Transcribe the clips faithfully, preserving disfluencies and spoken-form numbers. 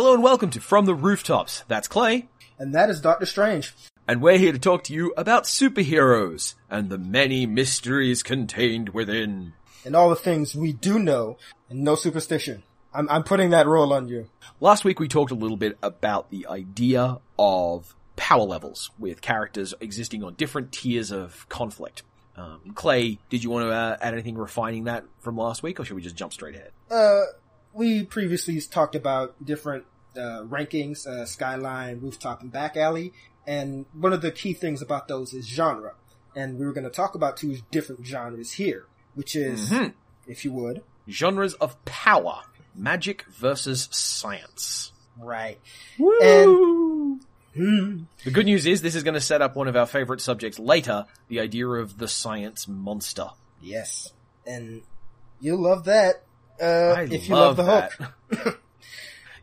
Hello and welcome to From the Rooftops. That's Clay. And that is Doctor Strange. And we're here to talk to you about superheroes and the many mysteries contained within. And all the things we do know and no superstition. I'm, I'm putting that role on you. Last week we talked a little bit about the idea of power levels with characters existing on different tiers of conflict. Um, Clay, did you want to uh, add anything refining that from last week, or should we just jump straight ahead? Uh, we previously talked about different uh, rankings, uh, Skyline, Rooftop, and Back Alley, and one of the key things about those is genre. And we were going to talk about two different genres here, which is, mm-hmm. if you would... genres of power. Magic versus science. Right. Woo! And... the good news is this is going to set up one of our favorite subjects later, the idea of the science monster. Yes. And you'll love that uh, I if you love, love the that. Hulk.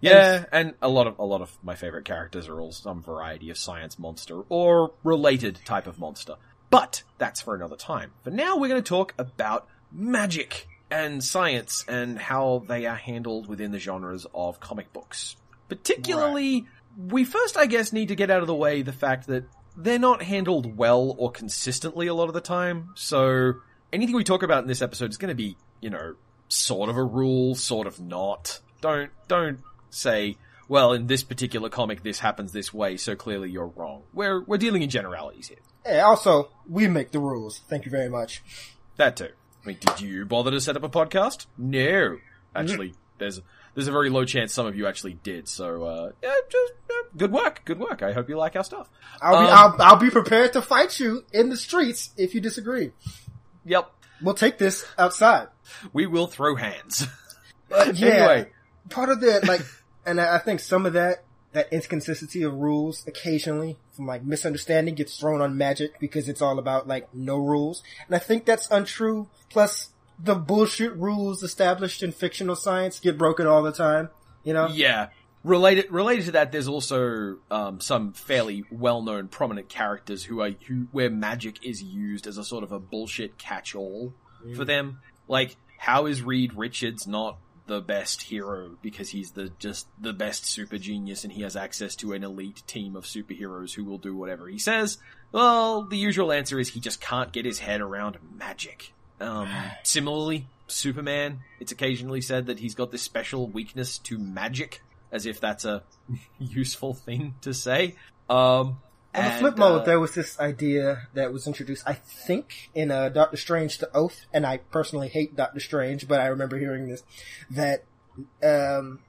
Yeah, and, and a lot of a lot of my favorite characters are all some variety of science monster or related type of monster. But that's for another time. For now, we're going to talk about magic and science and how they are handled within the genres of comic books. Particularly... right. We first, I guess, need to get out of the way the fact that they're not handled well or consistently a lot of the time. So anything we talk about in this episode is going to be, you know, sort of a rule, sort of not. Don't, don't say, well, in this particular comic, this happens this way, so clearly you're wrong. We're, we're dealing in generalities here. Hey, also, we make the rules. Thank you very much. That too. I mean, did you bother to set up a podcast? No. Actually, mm-hmm. there's... There's a very low chance some of you actually did, so, uh, yeah, just, yeah, good work, good work. I hope you like our stuff. I'll be, um, I'll, I'll be prepared to fight you in the streets if you disagree. Yep. We'll take this outside. We will throw hands. But yeah, anyway. Part of the, like, and I think some of that, that inconsistency of rules occasionally from, like, misunderstanding gets thrown on magic because it's all about, like, no rules. And I think that's untrue, plus... the bullshit rules established in fictional science get broken all the time, you know? Yeah. Related related to that, there's also um, some fairly well-known prominent characters who are who, where magic is used as a sort of a bullshit catch-all mm. for them. Like, how is Reed Richards not the best hero because he's the just the best super genius and he has access to an elite team of superheroes who will do whatever he says? Well, the usual answer is he just can't get his head around magic. Um, similarly, Superman, it's occasionally said that he's got this special weakness to magic, as if that's a useful thing to say. Um, On the flip mode, uh, there was this idea that was introduced, I think, in uh, Doctor Strange The Oath, and I personally hate Doctor Strange, but I remember hearing this, that um,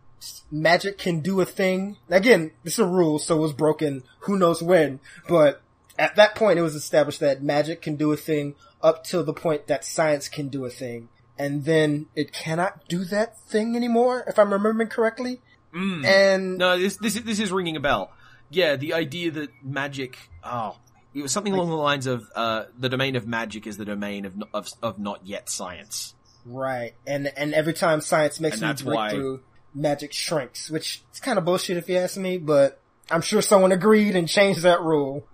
magic can do a thing. Again, it's a rule, so it was broken who knows when, but at that point it was established that magic can do a thing up till the point that science can do a thing, and then it cannot do that thing anymore, if I'm remembering correctly. Mm. And no, this this this is ringing a bell. Yeah, the idea that magic, oh, it was something along like, the lines of uh, the domain of magic is the domain of of, of not yet science. Right, and and every time science makes a breakthrough, magic shrinks, which is kind of bullshit if you ask me. But I'm sure someone agreed and changed that rule.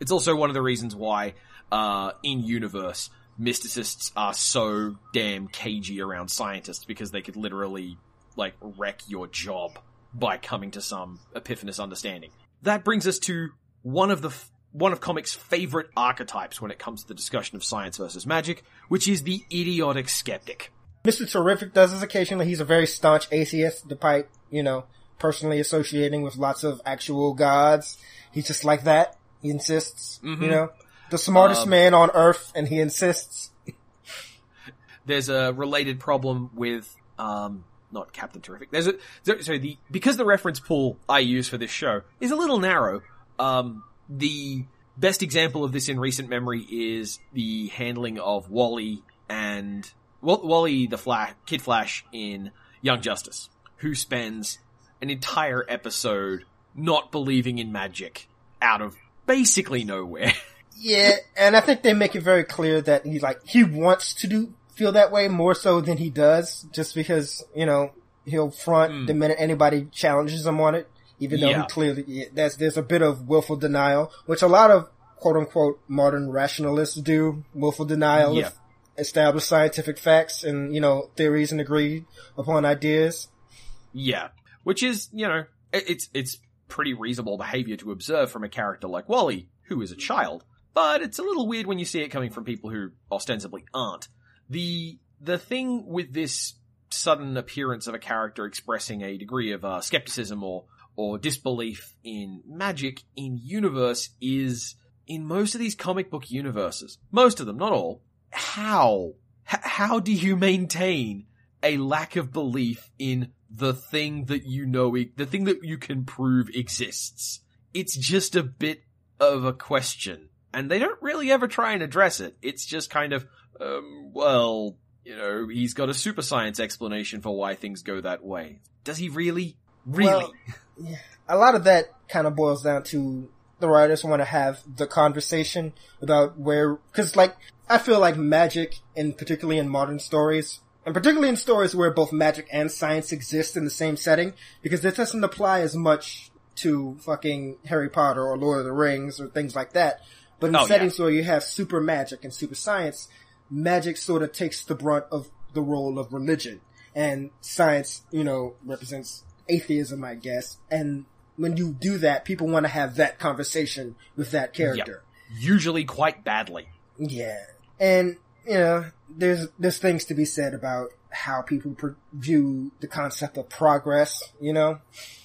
It's also one of the reasons why. Uh, in-universe, mysticists are so damn cagey around scientists because they could literally, like, wreck your job by coming to some epiphanous understanding. That brings us to one of the f- one of comics' favorite archetypes when it comes to the discussion of science versus magic, which is the idiotic skeptic. Mister Terrific does this occasionally. He's a very staunch atheist, despite, you know, personally associating with lots of actual gods. He's just like that. He insists, mm-hmm. you know. The smartest um, man on Earth, and he insists. There's a related problem with, um, not Captain Terrific. There's a, there, so the, because the reference pool I use for this show is a little narrow, um, the best example of this in recent memory is the handling of Wally and, well, Wally the Flash, Kid Flash in Young Justice, who spends an entire episode not believing in magic out of basically nowhere. Yeah, and I think they make it very clear that he, like, he wants to do, feel that way more so than he does, just because, you know, he'll front mm. the minute anybody challenges him on it, even though yeah. he clearly, there's, there's a bit of willful denial, which a lot of quote-unquote modern rationalists do, willful denial yeah. of established scientific facts and, you know, theories and agreed upon ideas. Yeah, which is, you know, It's it's pretty reasonable behavior to observe from a character like Wally, who is a child, but it's a little weird when you see it coming from people who ostensibly aren't. The the thing with this sudden appearance of a character expressing a degree of uh, skepticism or or disbelief in magic in universe is, in most of these comic book universes, most of them, not all, how? H- how do you maintain a lack of belief in the thing that you know, e- the thing that you can prove exists? It's just a bit of a question. And they don't really ever try and address it. It's just kind of, um, well, you know, he's got a super science explanation for why things go that way. Does he really? Really? Well, a lot of that kind of boils down to the writers want to have the conversation about where, because, like, I feel like magic, and particularly in modern stories, and particularly in stories where both magic and science exist in the same setting, because this doesn't apply as much to fucking Harry Potter or Lord of the Rings or things like that. But in oh, settings yeah. where you have super magic and super science, magic sort of takes the brunt of the role of religion. And science, you know, represents atheism, I guess. And when you do that, people want to have that conversation with that character. Yep. Usually quite badly. Yeah. And, you know, there's there's things to be said about how people per- view the concept of progress, you know?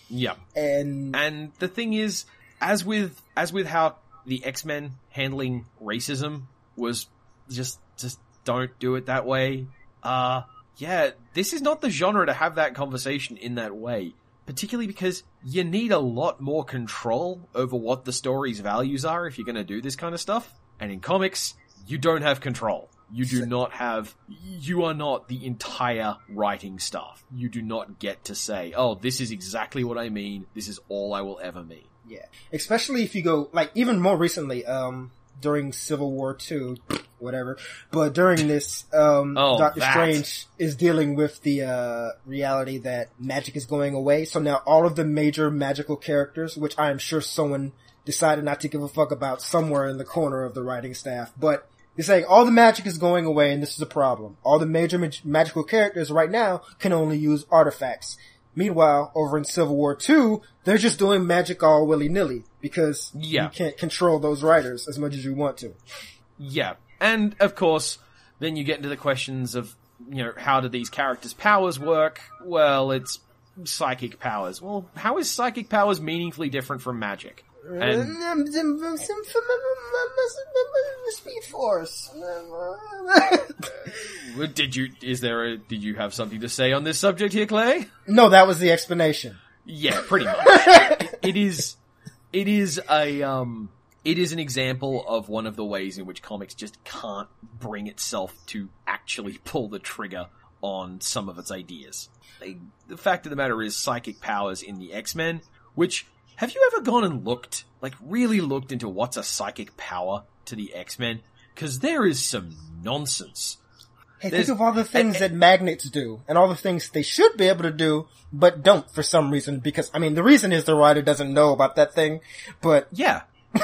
Yeah. And and the thing is, as with as with how the X-Men handling racism was just, just don't do it that way. Uh, yeah, this is not the genre to have that conversation in that way, particularly because you need a lot more control over what the story's values are if you're going to do this kind of stuff. And in comics, you don't have control. You do not have, you are not the entire writing staff. You do not get to say, oh, this is exactly what I mean. This is all I will ever mean. Yeah, especially if you go, like, even more recently, um, during Civil War two, whatever, but during this, um, oh, Doctor that. Strange is dealing with the, uh, reality that magic is going away, so now all of the major magical characters, which I am sure someone decided not to give a fuck about somewhere in the corner of the writing staff, but they're saying all the magic is going away and this is a problem. All the major mag- magical characters right now can only use artifacts. Meanwhile, over in Civil War two, they're just doing magic all willy-nilly because yeah. you can't control those writers as much as you want to. Yeah. And, of course, then you get into the questions of, you know, how do these characters' powers work? Well, it's psychic powers. Well, how is psychic powers meaningfully different from magic? And Speed Force. Did you? Is there a? Did you have something to say on this subject here, Clay? No, that was the explanation. Yeah, pretty much. it, it is. It is a. Um. It is an example of one of the ways in which comics just can't bring itself to actually pull the trigger on some of its ideas. They, the fact of the matter is, psychic powers in the X-Men, which. Have you ever gone and looked, like really looked into what's a psychic power to the X-Men? Because there is some nonsense. Hey, There's, think of all the things and, and, that magnets do, and all the things they should be able to do, but don't for some reason, because, I mean, the reason is the writer doesn't know about that thing, but... Yeah. and,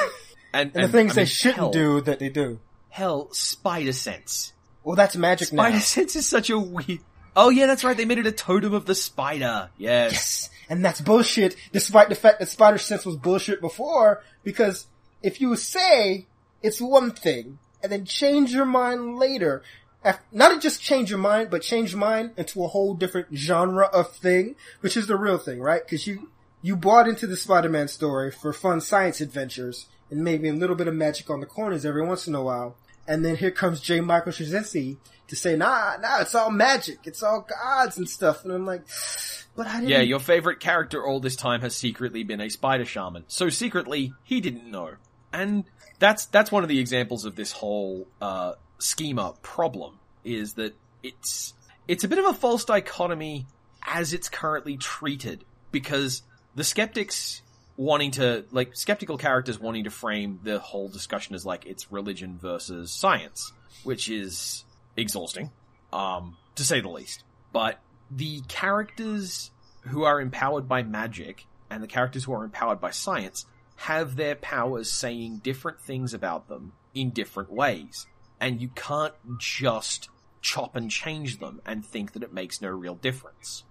and, and the things I they mean, shouldn't hell, do that they do. Hell, spider sense. Well, that's magic spider now. Spider sense is such a weird... Oh yeah, that's right, they made it a totem of the spider. Yes. Yes. And that's bullshit, despite the fact that spider sense was bullshit before, because if you say it's one thing, and then change your mind later, not just change your mind, but change mind into a whole different genre of thing, which is the real thing, right? Because you, you bought into the Spider-Man story for fun science adventures, and maybe a little bit of magic on the corners every once in a while, and then here comes J. Michael Straczynski to say, nah, nah, it's all magic, it's all gods and stuff, and I'm like... But I didn't... Yeah, your favorite character all this time has secretly been a spider shaman. So secretly, he didn't know. And that's that's one of the examples of this whole uh, schema problem, is that it's it's a bit of a false dichotomy as it's currently treated. Because the skeptics wanting to, like, skeptical characters wanting to frame the whole discussion as, like, it's religion versus science, which is exhausting, um, to say the least. But... the characters who are empowered by magic and the characters who are empowered by science have their powers saying different things about them in different ways. And you can't just chop and change them and think that it makes no real difference.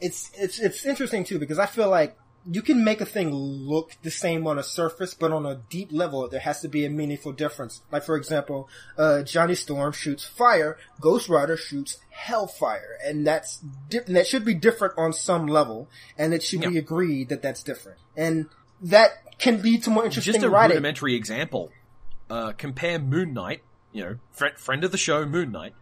it's it's it's interesting too, because I feel like you can make a thing look the same on a surface, but on a deep level, there has to be a meaningful difference. Like, for example, uh, Johnny Storm shoots fire, Ghost Rider shoots hellfire, and that's di- that should be different on some level, and it should yeah. be agreed that that's different. And that can lead to more interesting writing. Just a writing. rudimentary example, uh, compare Moon Knight, you know, friend, friend of the show Moon Knight,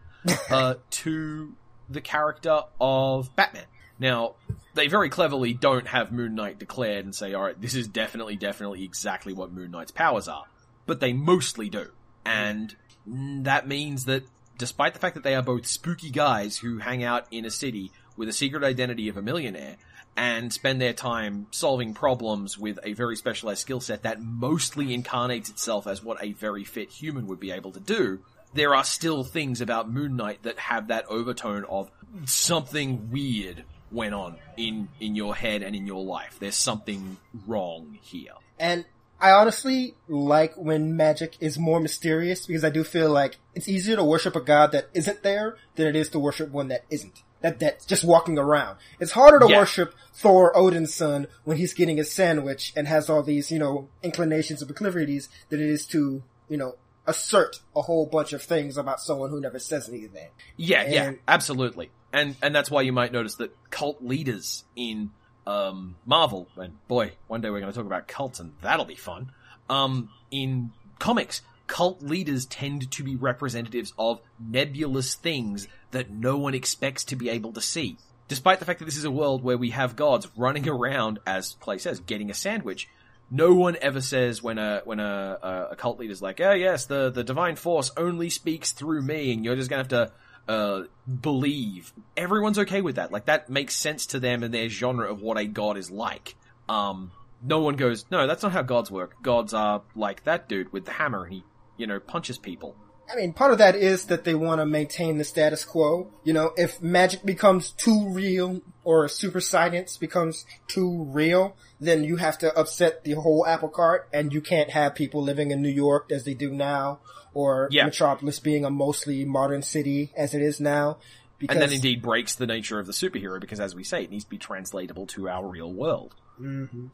uh, to the character of Batman. Now, they very cleverly don't have Moon Knight declared and say, all right, this is definitely, definitely exactly what Moon Knight's powers are. But they mostly do. And that means that despite the fact that they are both spooky guys who hang out in a city with a secret identity of a millionaire and spend their time solving problems with a very specialized skill set that mostly incarnates itself as what a very fit human would be able to do, there are still things about Moon Knight that have that overtone of something weird went on in, in your head and in your life. There's something wrong here. And I honestly like when magic is more mysterious, because I do feel like it's easier to worship a god that isn't there than it is to worship one that isn't. That that's just walking around. It's harder to yeah. worship Thor, Odin's son, when he's getting his sandwich and has all these, you know, inclinations of proclivities, than it is to, you know, assert a whole bunch of things about someone who never says anything. Yeah, and, yeah, absolutely. And and that's why you might notice that cult leaders in um, Marvel, and boy, one day we're going to talk about cults and that'll be fun, um, in comics, cult leaders tend to be representatives of nebulous things that no one expects to be able to see. Despite the fact that this is a world where we have gods running around, as Clay says, getting a sandwich, no one ever says when a when a, a cult leader's like, oh yes, the, the divine force only speaks through me and you're just going to have to Uh, believe. Everyone's okay with that. Like, that makes sense to them and their genre of what a god is like. Um, no one goes, no, that's not how gods work. Gods are like that dude with the hammer and he, you know, punches people. I mean, part of that is that they want to maintain the status quo. You know, if magic becomes too real or super science becomes too real, then you have to upset the whole apple cart and you can't have people living in New York as they do now, or yeah. Metropolis being a mostly modern city as it is now. Because... And that indeed breaks the nature of the superhero, because as we say, it needs to be translatable to our real world. Mm-hmm.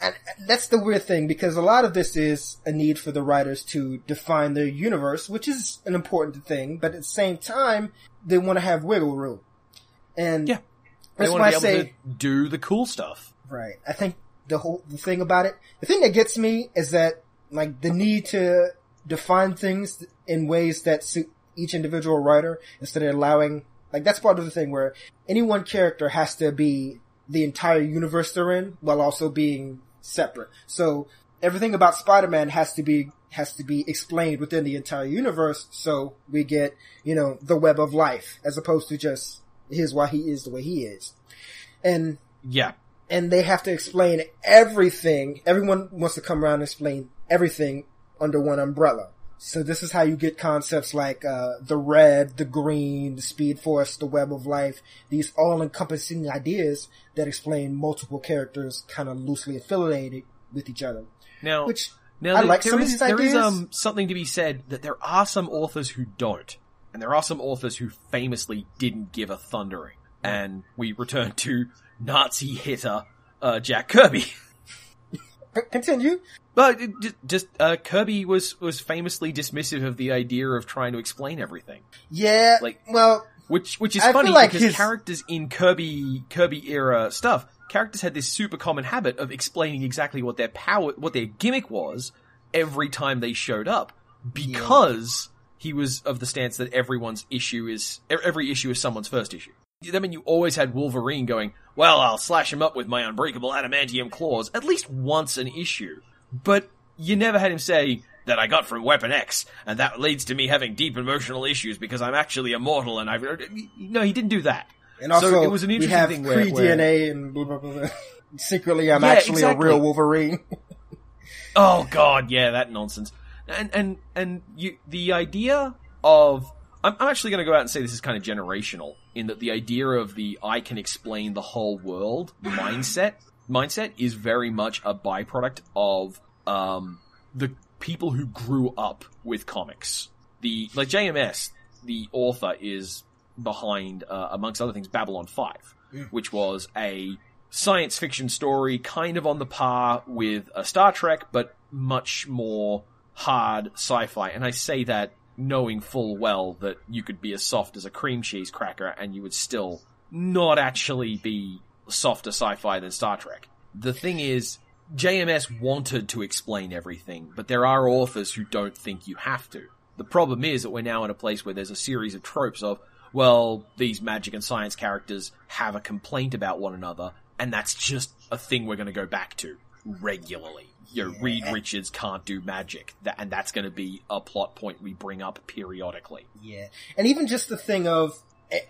And that's the weird thing, because a lot of this is a need for the writers to define their universe, which is an important thing, but at the same time, they want to have wiggle room. And yeah. They want to be able say, to do the cool stuff. Right. I think the whole the thing about it, the thing that gets me is that, like, the need to define things in ways that suit each individual writer, instead of allowing, like, that's part of the thing where any one character has to be the entire universe they're in while also being separate. So everything about Spider-Man has to be, has to be explained within the entire universe. So we get, you know, the web of life, as opposed to just here's why he is the way he is. And yeah. And they have to explain everything. Everyone wants to come around and explain everything under one umbrella. So this is how you get concepts like uh the red, the green, the Speed Force, the web of life, these all-encompassing ideas that explain multiple characters kind of loosely affiliated with each other. Now, Which, now I there, like there some is, of these ideas. There is um, something to be said that there are some authors who don't, and there are some authors who famously didn't give a thundering. And we return to Nazi hitter uh Jack Kirby. Continue. But just uh, Kirby was was famously dismissive of the idea of trying to explain everything. Yeah, like well, which which is I funny like because his... characters in Kirby Kirby era stuff, characters had this super common habit of explaining exactly what their power, what their gimmick was, every time they showed up, because yeah. he was of the stance that everyone's issue is every issue is someone's first issue. I mean, you always had Wolverine going, well, I'll slash him up with my unbreakable adamantium claws at least once an issue. But you never had him say that I got from Weapon X, and that leads to me having deep emotional issues because I'm actually immortal and I've... No, he didn't do that. And also, so it was an interesting we have thing where, where... D N A and blah, blah, blah. Secretly, I'm yeah, actually exactly. a real Wolverine. Oh, God, yeah, that nonsense. And, and, and you, the idea of... I'm actually going to go out and say this is kind of generational, in that the idea of the I can explain the whole world mindset mindset is very much a byproduct of um, the people who grew up with comics. The like J M S, the author, is behind, uh, amongst other things, Babylon five, mm. which was a science fiction story kind of on the par with a Star Trek, but much more hard sci-fi. And I say that knowing full well that you could be as soft as a cream cheese cracker and you would still not actually be softer sci-fi than Star Trek. The thing is, J M S wanted to explain everything, but there are authors who don't think you have to. The problem is that we're now in a place where there's a series of tropes of, well, these magic and science characters have a complaint about one another, and that's just a thing we're going to go back to regularly. You know, Reed Richards can't do magic, and that's going to be a plot point we bring up periodically. Yeah, and even just the thing of,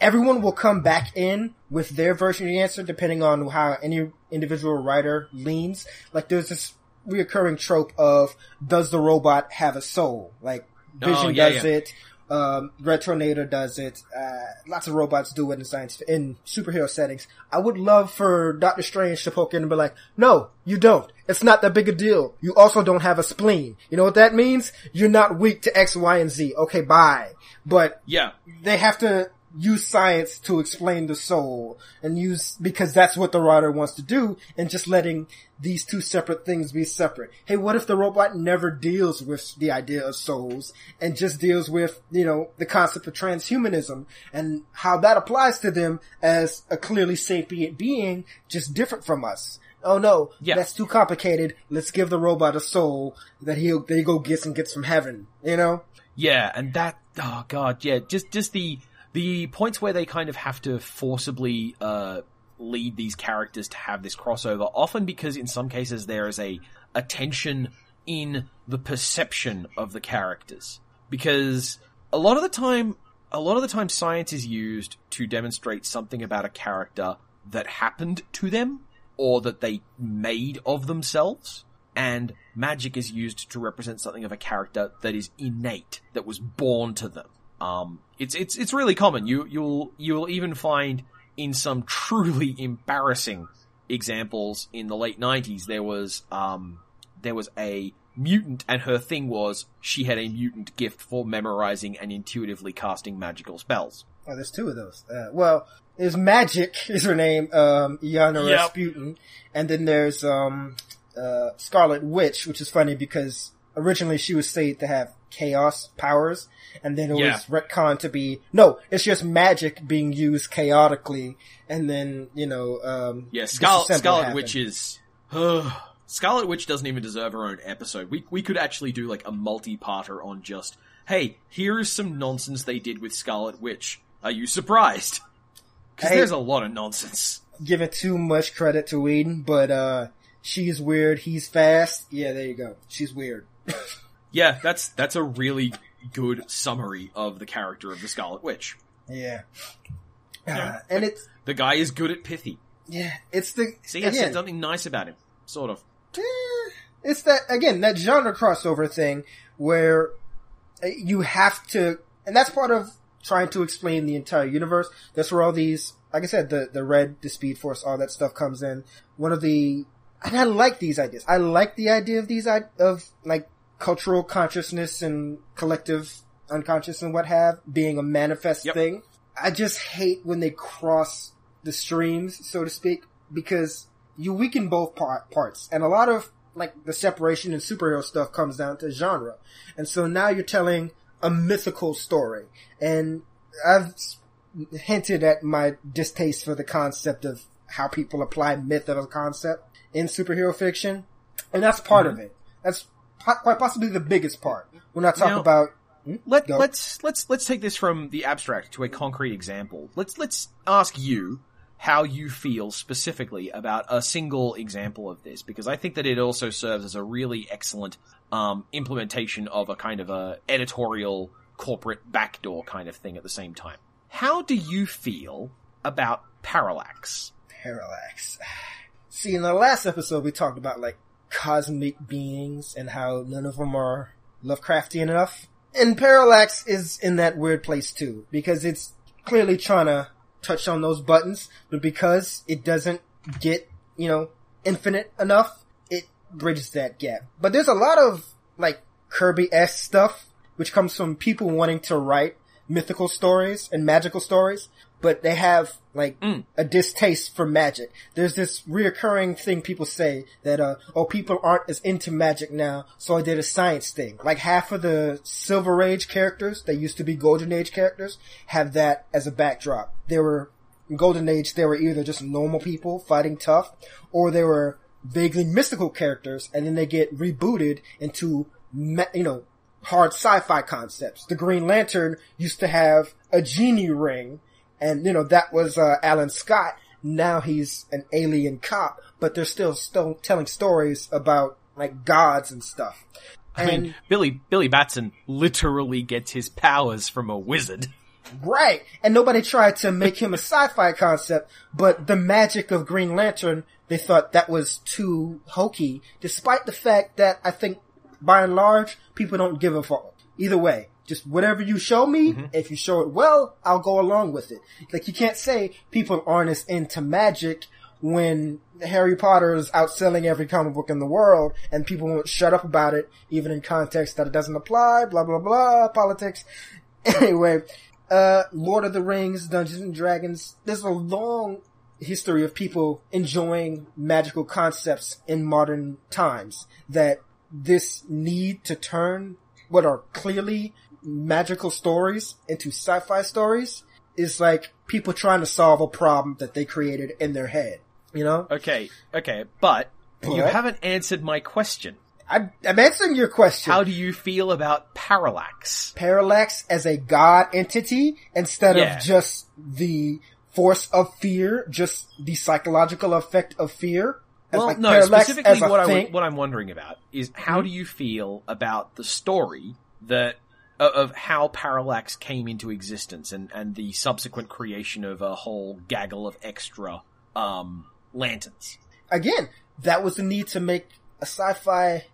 everyone will come back in with their version of the answer depending on how any individual writer leans. Like, there's this reoccurring trope of, does the robot have a soul? Like, Vision oh, yeah, does yeah. it, um, Red Tornado does it, uh, lots of robots do it in science, in superhero settings. I would love for Doctor Strange to poke in and be like, no, you don't. It's not that big a deal. You also don't have a spleen. You know what that means? You're not weak to X, Y, and Z. Okay, bye. But yeah, they have to use science to explain the soul and use, because that's what the writer wants to do, and just letting these two separate things be separate. Hey, what if the robot never deals with the idea of souls and just deals with, you know, the concept of transhumanism and how that applies to them as a clearly sapient being, just different from us? Oh no, yeah. That's too complicated. Let's give the robot a soul that he'll, they go gets and gets from heaven, you know? Yeah, and that, oh god, yeah, just, just the, The points where they kind of have to forcibly uh lead these characters to have this crossover, often because in some cases there is a, a tension in the perception of the characters. Because a lot of the time, a lot of the time science is used to demonstrate something about a character that happened to them or that they made of themselves. And magic is used to represent something of a character that is innate, that was born to them. Um, it's, it's, it's really common. You, you'll, you'll even find in some truly embarrassing examples in the late nineties, there was, um, there was a mutant and her thing was she had a mutant gift for memorizing and intuitively casting magical spells. Oh, there's two of those. Uh, well, there's Magic is her name, um, Ion yep. Rasputin. And then there's, um, uh, Scarlet Witch, which is funny because originally she was said to have chaos powers, and then it yeah. was retconned to be, no, it's just magic being used chaotically, and then, you know, um... Yeah, Scar- Scarlet Witch is... Uh, Scarlet Witch doesn't even deserve her own episode. We we could actually do, like, a multi-parter on just, hey, here is some nonsense they did with Scarlet Witch. Are you surprised? Because there's a lot of nonsense. Giving too much credit to Whedon, but, uh, she's weird, he's fast. Yeah, there you go. She's weird. Yeah, that's that's a really good summary of the character of the Scarlet Witch. Yeah, yeah. Uh, and it's the guy is good at pithy. Yeah, it's the see, I said something nice about him, sort of. It's that again that genre crossover thing where you have to, and that's part of trying to explain the entire universe. That's where all these, like I said, the the Red, the Speed Force, all that stuff comes in. One of the, and I like these ideas. I like the idea of these of like. cultural consciousness and collective unconscious and what have being a manifest yep. thing. I just hate when they cross the streams, so to speak, because you weaken both part- parts. And a lot of like the separation in superhero stuff comes down to genre. And so now you're telling a mythical story. And I've hinted at my distaste for the concept of how people apply myth as a concept in superhero fiction. And that's part mm-hmm. of it. That's quite possibly the biggest part when I talk now, about. Hmm, let, let's let's let's take this from the abstract to a concrete example. Let's let's ask you how you feel specifically about a single example of this, because I think that it also serves as a really excellent um, implementation of a kind of a editorial corporate backdoor kind of thing at the same time. How do you feel about Parallax? Parallax. See, in the last episode, we talked about like. cosmic beings and how none of them are Lovecraftian enough. And Parallax is in that weird place too, because it's clearly trying to touch on those buttons, but because it doesn't get, you know, infinite enough, it bridges that gap. But there's a lot of, like, Kirby-esque stuff, which comes from people wanting to write mythical stories and magical stories, but they have, like, mm. a distaste for magic. There's this reoccurring thing people say that, uh, oh, people aren't as into magic now, so I did a science thing. Like, half of the Silver Age characters, they used to be Golden Age characters, have that as a backdrop. They were, in Golden Age, they were either just normal people fighting tough, or they were vaguely mystical characters, and then they get rebooted into, ma- you know, hard sci-fi concepts. The Green Lantern used to have a genie ring, and, you know, that was uh, Alan Scott. Now he's an alien cop, but they're still still telling stories about, like, gods and stuff. And, I mean, Billy Billy Batson literally gets his powers from a wizard. Right, and nobody tried to make him a sci-fi concept, but the magic of Green Lantern, they thought that was too hokey, despite the fact that I think, by and large, people don't give a fuck. Either way, just whatever you show me, mm-hmm. if you show it well, I'll go along with it. Like, you can't say people aren't as into magic when Harry Potter is outselling every comic book in the world, and people won't shut up about it, even in context that it doesn't apply, blah, blah, blah, politics. Anyway, uh Lord of the Rings, Dungeons and Dragons, there's a long history of people enjoying magical concepts in modern times, that this need to turn what are clearly magical stories into sci-fi stories is like people trying to solve a problem that they created in their head, you know? Okay, okay, but what? You haven't answered my question. I'm, I'm answering your question. How do you feel about Parallax? Parallax as a god entity instead yeah. of just the force of fear, just the psychological effect of fear? Well, like no, specifically what, I, what I'm wondering about is how mm-hmm. do you feel about the story that of, of how Parallax came into existence and, and the subsequent creation of a whole gaggle of extra um lanterns? Again, that was the need to make a sci-fi...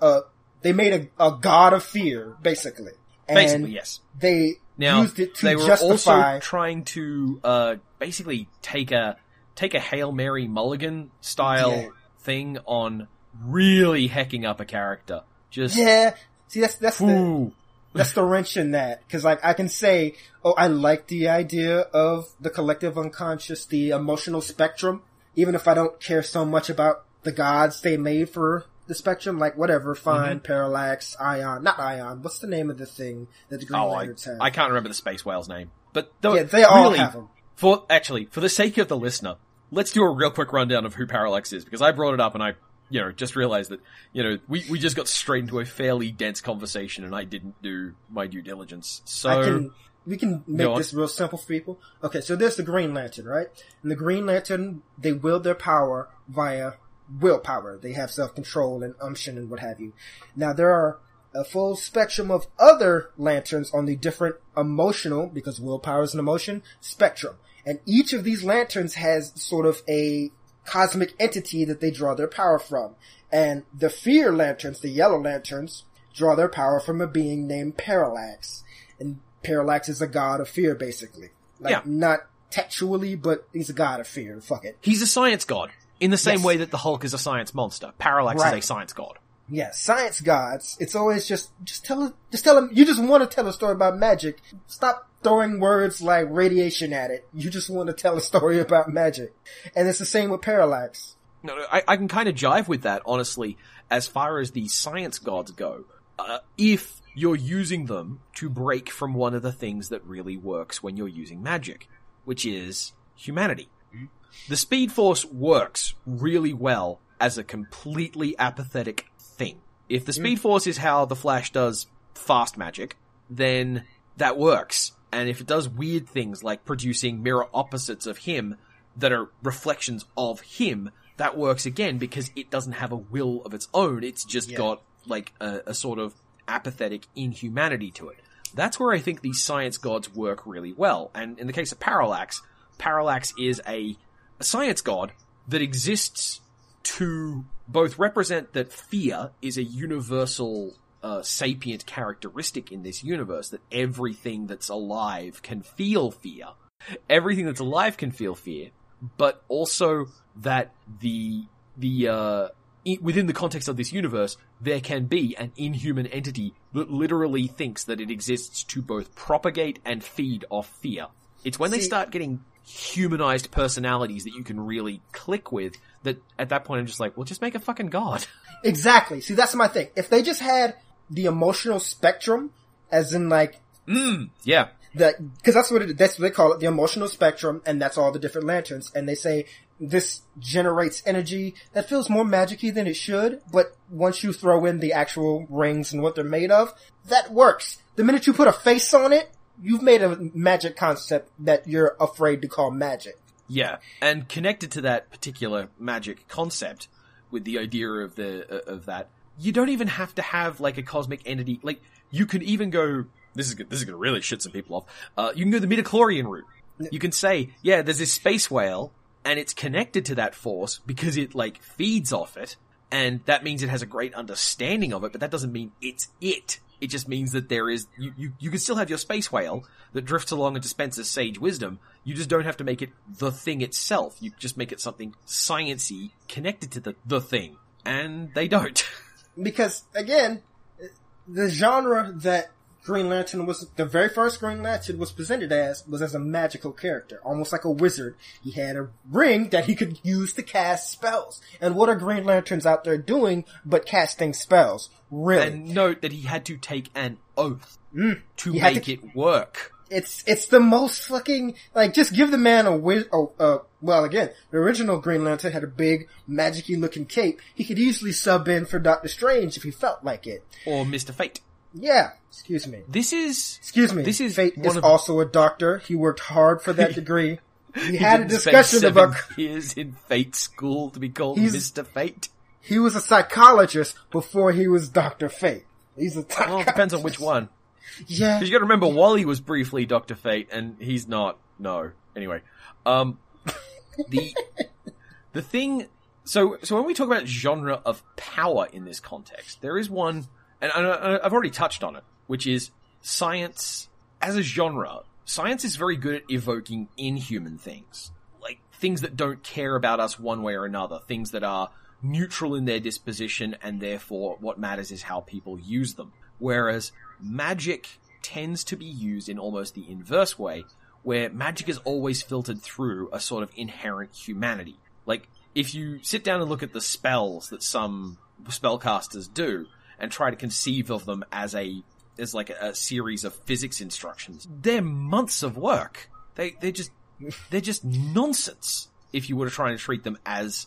Uh, they made a, a god of fear, basically. And basically, yes. They now, used it to they were justify... also trying to uh basically take a... take a Hail Mary Mulligan style yeah. thing on really hecking up a character. Just yeah. See, that's that's ooh. the that's the wrench in that, because like I can say, oh, I like the idea of the collective unconscious, the emotional spectrum, even if I don't care so much about the gods they made for the spectrum. Like whatever, fine. Mm-hmm. Parallax, Ion, not Ion. What's the name of the thing that the Green oh, Lanterns I, have? I can't remember the space whale's name, but the, yeah, they really, all have them. For actually, for the sake of the listener, let's do a real quick rundown of who Parallax is, because I brought it up and I, you know, just realized that, you know, we, we just got straight into a fairly dense conversation and I didn't do my due diligence. So... I can, we can make this real simple for people. Okay, so there's the Green Lantern, right? And the Green Lantern, they wield their power via willpower. They have self-control and umption and what have you. Now, there are a full spectrum of other lanterns on the different emotional, because willpower is an emotion, spectrum. And each of these lanterns has sort of a cosmic entity that they draw their power from. And the fear lanterns, the yellow lanterns, draw their power from a being named Parallax. And Parallax is a god of fear, basically. Like, yeah. not textually, but he's a god of fear. Fuck it. He's a science god. In the same yes. way that the Hulk is a science monster. Parallax right. is a science god. Yeah, science gods, it's always just, just tell, just tell them, you just want to tell a story about magic. Stop throwing words like radiation at it. You just want to tell a story about magic. And it's the same with Parallax. No, no I, I can kind of jive with that, honestly, as far as the science gods go. Uh, if you're using them to break from one of the things that really works when you're using magic, which is humanity. Mm-hmm. The Speed Force works really well as a completely apathetic thing. If the Speed Force is how the Flash does fast magic, then that works. And if it does weird things like producing mirror opposites of him that are reflections of him, that works again because it doesn't have a will of its own. It's just yeah. got like a, a sort of apathetic inhumanity to it. That's where I think these science gods work really well. And in the case of Parallax, Parallax is a, a science god that exists to both represent that fear is a universal uh, sapient characteristic in this universe, that everything that's alive can feel fear. Everything that's alive can feel fear, but also that the the uh, I- within the context of this universe, there can be an inhuman entity that literally thinks that it exists to both propagate and feed off fear. It's when See, they start getting humanized personalities that you can really click with that at that point I'm just like, well, just make a fucking god. Exactly. See, that's my thing. If they just had the emotional spectrum, as in like... Mm, yeah. That, cause that's what it, that's what they call it, the emotional spectrum, and that's all the different lanterns. And they say this generates energy that feels more magic-y than it should, but once you throw in the actual rings and what they're made of, that works. The minute you put a face on it, you've made a magic concept that you're afraid to call magic. Yeah. And connected to that particular magic concept with the idea of the, of that, you don't even have to have like a cosmic entity. Like, you could even go, This is good. This is going to really shit some people off. Uh, you can go the midichlorian route. You can say, yeah, there's this space whale, and it's connected to that force because it, like, feeds off it, and that means it has a great understanding of it, but that doesn't mean it's it. It just means that there is... You, you, you can still have your space whale that drifts along and dispenses sage wisdom. You just don't have to make it the thing itself. You just make it something science-y connected to the, the thing, and they don't. Because, again, the genre that... Green Lantern was, the very first Green Lantern was presented as, was as a magical character, almost like a wizard. He had a ring that he could use to cast spells. And what are Green Lanterns out there doing but casting spells? Really? And note that he had to take an oath mm. to he make to, it work. It's, it's the most fucking, like, just give the man a wiz, oh, uh, well again, the original Green Lantern had a big, magic-y looking cape. He could easily sub in for Doctor Strange if he felt like it. Or Mister Fate. Yeah, excuse me. This is... Excuse me. This is Fate is of... also a doctor. He worked hard for that degree. We had a discussion spend about... He years in Fate school to be called He's... Mister Fate. He was a psychologist before he was Doctor Fate. He's a psychologist. Well, it depends on which one. Yeah. Because you gotta remember, Wally was briefly Doctor Fate, and he's not. No. Anyway. Um, the... the thing... So, so when we talk about genre of power in this context, there is one... And I've already touched on it, which is science as a genre. Science is very good at evoking inhuman things, like things that don't care about us one way or another, things that are neutral in their disposition, and therefore what matters is how people use them. Whereas magic tends to be used in almost the inverse way, where magic is always filtered through a sort of inherent humanity. Like, if you sit down and look at the spells that some spellcasters do, and try to conceive of them as a as like a, a series of physics instructions, they're months of work. They they're just they're just nonsense if you were trying to treat them as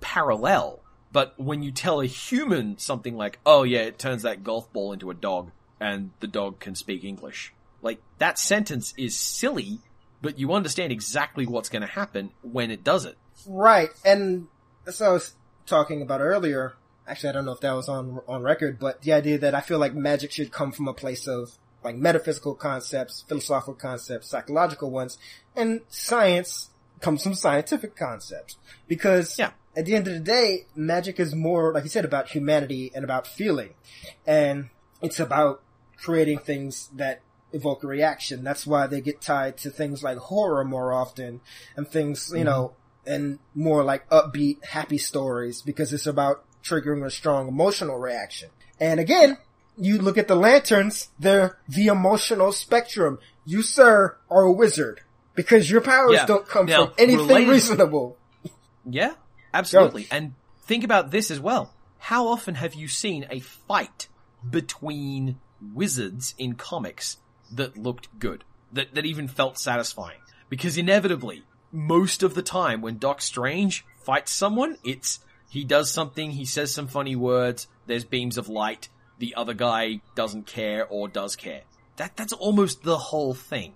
parallel. But when you tell a human something like, "Oh yeah, it turns that golf ball into a dog, and the dog can speak English," like that sentence is silly, but you understand exactly what's going to happen when it does it. Right, and that's what I was talking about earlier. Actually, I don't know if that was on on record, but the idea that I feel like magic should come from a place of like metaphysical concepts, philosophical concepts, psychological ones, and science comes from scientific concepts. Because yeah. At the end of the day, magic is more, like you said, about humanity and about feeling. And it's about creating things that evoke a reaction. That's why they get tied to things like horror more often and things, you mm-hmm. know, and more like upbeat, happy stories, because it's about triggering a strong emotional reaction. And again, you look at the lanterns, they're the emotional spectrum. You, sir, are a wizard, because your powers yeah. don't come now, from anything related... reasonable. Yeah, absolutely. So, and think about this as well. How often have you seen a fight between wizards in comics that looked good, that, that even felt satisfying? Because inevitably, most of the time when Doc Strange fights someone, it's he does something, he says some funny words, there's beams of light, the other guy doesn't care or does care. That That's almost the whole thing.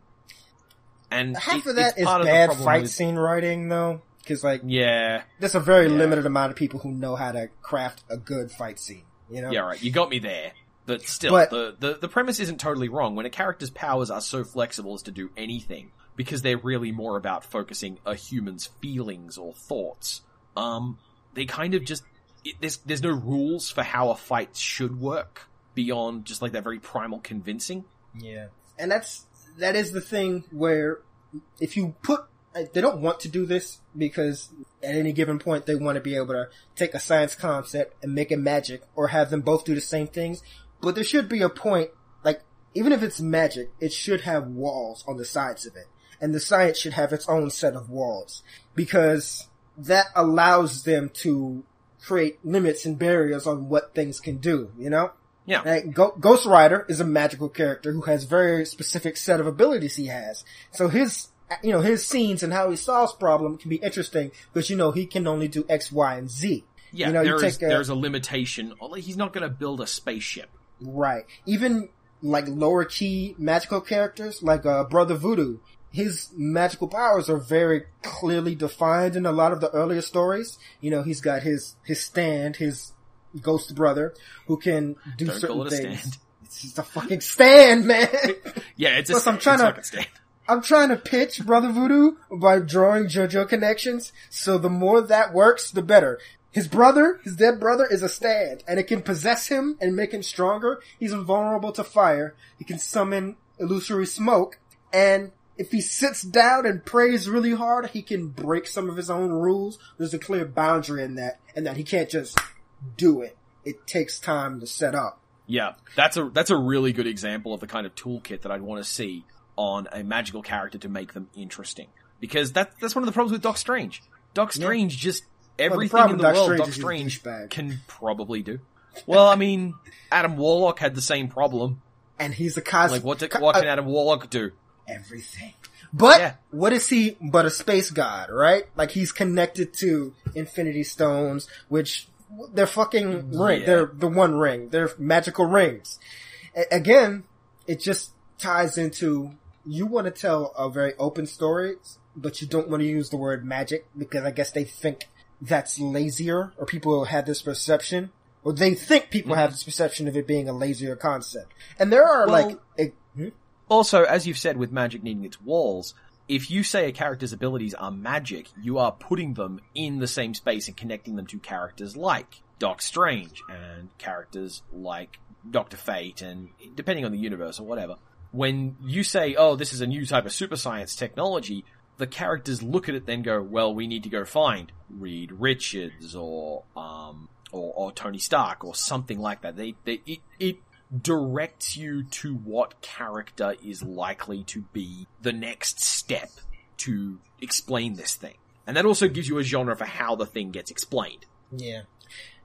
And half it, of that is bad fight with... scene writing, though. Because, like, yeah, there's a very yeah. limited amount of people who know how to craft a good fight scene, you know? Yeah, right. You got me there. But still, but... The, the, the premise isn't totally wrong when a character's powers are so flexible as to do anything, because they're really more about focusing a human's feelings or thoughts. Um... They kind of just... It, there's, there's no rules for how a fight should work beyond just, like, that very primal convincing. Yeah. And that's... That is the thing where if you put... They don't want to do this because at any given point they want to be able to take a science concept and make it magic or have them both do the same things. But there should be a point, like, even if it's magic, it should have walls on the sides of it. and the science should have its own set of walls, because that allows them to create limits and barriers on what things can do, you know? Yeah. Like, Go- Ghost Rider is a magical character who has very specific set of abilities he has. So his, you know, his scenes and how he solves problems can be interesting, because, you know, he can only do X, Y, and Z. Yeah, you know, there you take is, a, there's a limitation. He's not going to build a spaceship. Right. Even, like, lower-key magical characters, like uh, Brother Voodoo, his magical powers are very clearly defined in a lot of the earlier stories. You know, he's got his, his stand, his ghost brother, who can do Don't certain call it things. A stand. It's just a fucking stand, man! Yeah, it's a stand. It's like a stand. I'm trying to pitch Brother Voodoo by drawing JoJo connections, so the more that works, the better. His brother, his dead brother, is a stand, and it can possess him and make him stronger. He's invulnerable to fire. He can summon illusory smoke, and if he sits down and prays really hard, he can break some of his own rules. There's a clear boundary in that, and that he can't just do it. It takes time to set up. Yeah, that's a that's a really good example of the kind of toolkit that I'd want to see on a magical character to make them interesting, because that that's one of the problems with Doc Strange. Doc Strange yeah. just... Everything well, in the Doc world Strange Doc Strange can probably do. Well, I mean, Adam Warlock had the same problem. And he's a cosmic... Like, what, did, what can Adam Warlock do? Everything. But yeah. what is he but a space god, right? Like, he's connected to Infinity Stones, which they're fucking ring. Yeah. They're the one ring. They're magical rings. A- again, it just ties into... You want to tell a very open story, but you don't want to use the word magic, because I guess they think... that's lazier, or people have this perception, or they think people mm-hmm. have this perception of it being a lazier concept. And there are, well, like... A, hmm? Also, as you've said, with magic needing its walls, if you say a character's abilities are magic, you are putting them in the same space and connecting them to characters like Doc Strange, and characters like Doctor Fate, and depending on the universe or whatever. When you say, oh, this is a new type of super science technology... the characters look at it then go, well, we need to go find Reed Richards or um or, or Tony Stark or something like that. They, they it, it directs you to what character is likely to be the next step to explain this thing. And that also gives you a genre for how the thing gets explained. Yeah.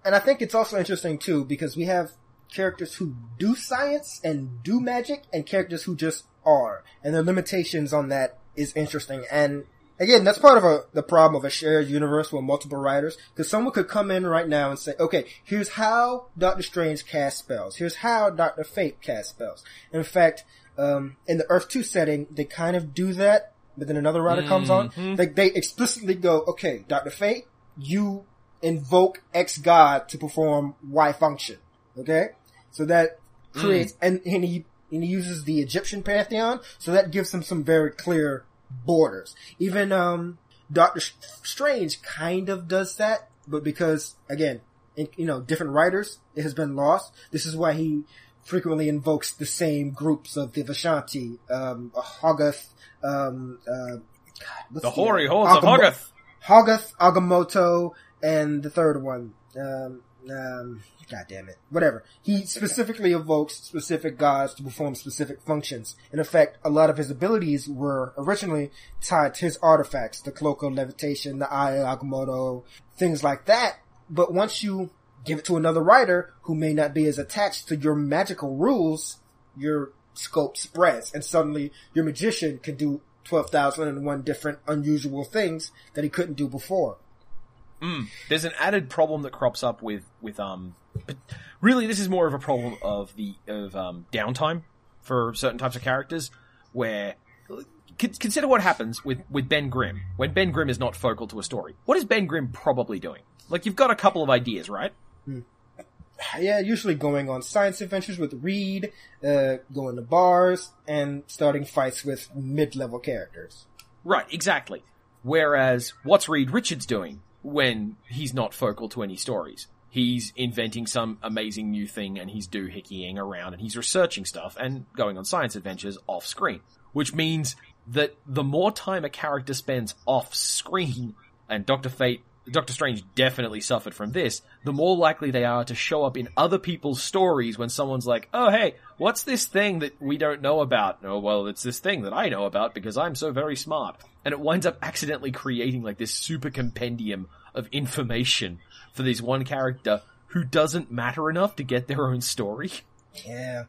And I think it's also interesting too, because we have characters who do science and do magic, and characters who just are. And the limitations on that is interesting, and again, that's part of a, the problem of a shared universe with multiple writers, because someone could come in right now and say, okay, here's how Doctor Strange casts spells, here's how Doctor Fate casts spells. In fact, um, in the Earth two setting, they kind of do that, but then another writer mm-hmm. comes on, they, they explicitly go, okay, Doctor Fate, you invoke X God to perform Y function, okay? So that creates, mm. and, and he And he uses the Egyptian pantheon, so that gives him some very clear borders. Even um Doctor Strange kind of does that, but because, again, in, you know, different writers, it has been lost. This is why he frequently invokes the same groups of the Vishanti, um, Hoggoth, um, uh, God, the Hoary Hordes of Hoggoth, Hoggoth, Agamotto, and the third one, um. Um, God damn it. Whatever. He specifically evokes specific gods to perform specific functions. And in fact, a lot of his abilities were originally tied to his artifacts, the cloak of levitation, the eye of Agamotto, things like that. But once you give it to another writer who may not be as attached to your magical rules, your scope spreads, and suddenly your magician can do twelve thousand and one different unusual things that he couldn't do before. Mm. There's an added problem that crops up with, with um, but really this is more of a problem of the, of, um, downtime for certain types of characters, where, consider what happens with, with Ben Grimm, when Ben Grimm is not focal to a story. What is Ben Grimm probably doing? Like, you've got a couple of ideas, right? Yeah, usually going on science adventures with Reed, uh, going to bars, and starting fights with mid-level characters. Right, exactly. Whereas, what's Reed Richards doing? When he's not focal to any stories, he's inventing some amazing new thing, and he's doohickening around, and he's researching stuff and going on science adventures off screen, which means that the more time a character spends off screen, and Doctor Fate Doctor Strange definitely suffered from this, the more likely they are to show up in other people's stories when someone's like, oh, hey, what's this thing that we don't know about? Oh, well, it's this thing that I know about because I'm so very smart. And it winds up accidentally creating, like, this super compendium of information for this one character who doesn't matter enough to get their own story. Yeah.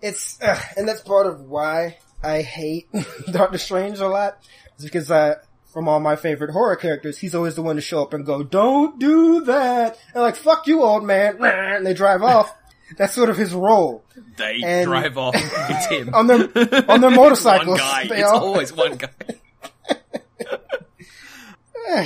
It's, uh, and that's part of why I hate Doctor Strange a lot, is because I... From all my favorite horror characters, he's always the one to show up and go, don't do that! And like, fuck you, old man! And they drive off. That's sort of his role. They and drive off. It's him. on their, on their motorcycles. One guy. It's all... always one guy.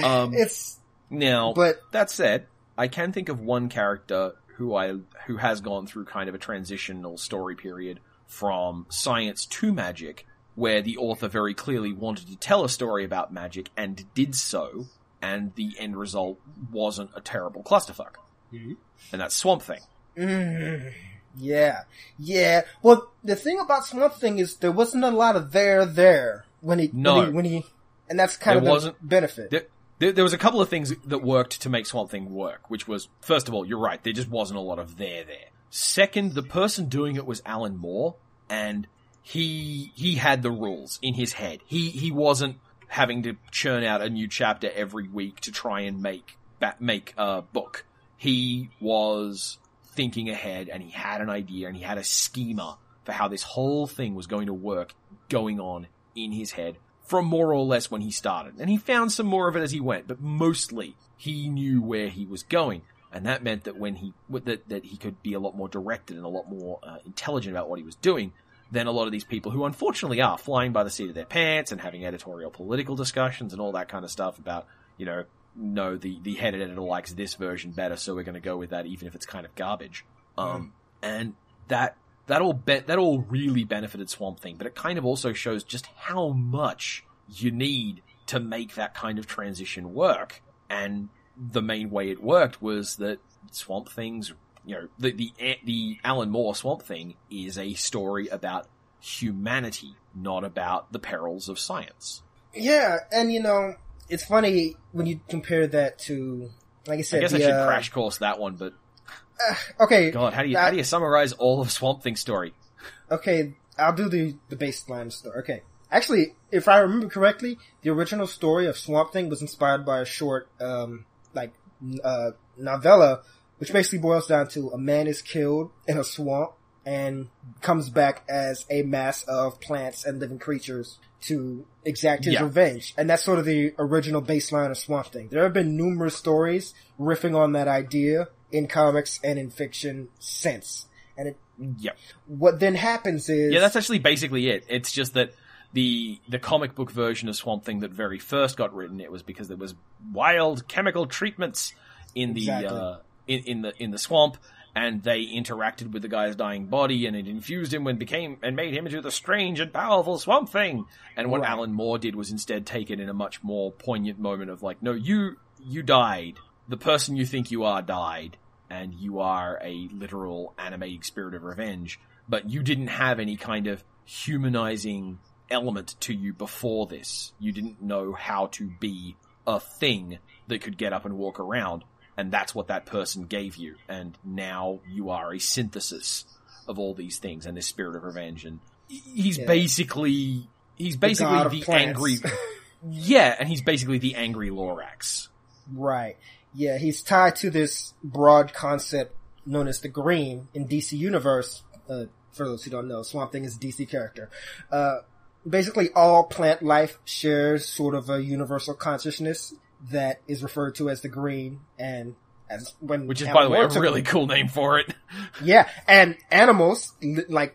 um, it's... Now, but... that said, I can think of one character who I, who has gone through kind of a transitional story period from science to magic, where the author very clearly wanted to tell a story about magic and did so, and the end result wasn't a terrible clusterfuck. Mm-hmm. And that's Swamp Thing. Mm-hmm. Yeah. Yeah. Well, the thing about Swamp Thing is there wasn't a lot of there there when he... No. When he, when he and that's kind there of the benefit. There, there, there was a couple of things that worked to make Swamp Thing work, which was, first of all, you're right, there just wasn't a lot of there there. Second, the person doing it was Alan Moore, and... He, he had the rules in his head. He, he wasn't having to churn out a new chapter every week to try and make, ba- make a book. He was thinking ahead, and he had an idea, and he had a schema for how this whole thing was going to work going on in his head from more or less when he started. And he found some more of it as he went, but mostly he knew where he was going. And that meant that when he, that, that he could be a lot more directed and a lot more uh, intelligent about what he was doing than a lot of these people who unfortunately are flying by the seat of their pants and having editorial political discussions and all that kind of stuff about, you know, no, the, the head editor likes this version better, so we're going to go with that even if it's kind of garbage. Um, and that, that all be- that all really benefited Swamp Thing, but it kind of also shows just how much you need to make that kind of transition work. And the main way it worked was that Swamp Thing's, you know, the, the the Alan Moore Swamp Thing is a story about humanity, not about the perils of science. Yeah, and you know, it's funny when you compare that to, like I said, I guess the, I should uh, crash course that one, but uh, okay. God, how do you I, how do you summarize all of Swamp Thing's story? Okay, I'll do the the baseline story. Okay, actually, if I remember correctly, the original story of Swamp Thing was inspired by a short, um, like uh, novella, which basically boils down to a man is killed in a swamp and comes back as a mass of plants and living creatures to exact his yeah. revenge. And that's sort of the original baseline of Swamp Thing. There have been numerous stories riffing on that idea in comics and in fiction since. And it, yeah. what then happens is... Yeah, that's actually basically it. It's just that the the comic book version of Swamp Thing that very first got written, it was because there was wild chemical treatments in the... Exactly. Uh, In, in the in the swamp, and they interacted with the guy's dying body, and it infused him and became and made him into the strange and powerful Swamp Thing. And what right. Alan Moore did was instead take it in a much more poignant moment of like, no, you you died. The person you think you are died, and you are a literal animating spirit of revenge. But you didn't have any kind of humanizing element to you before this. You didn't know how to be a thing that could get up and walk around. And that's what that person gave you. And now you are a synthesis of all these things and this spirit of revenge. And he's yeah. basically, he's basically the, the angry, yeah, and he's basically the angry Lorax. Right. Yeah, he's tied to this broad concept known as the Green in D C Universe. Uh, for those who don't know, Swamp Thing is a D C character. Uh, basically all plant life shares sort of a universal consciousness that is referred to as the Green, and as when which is, by the way, a really cool name for it. Yeah, and animals, like,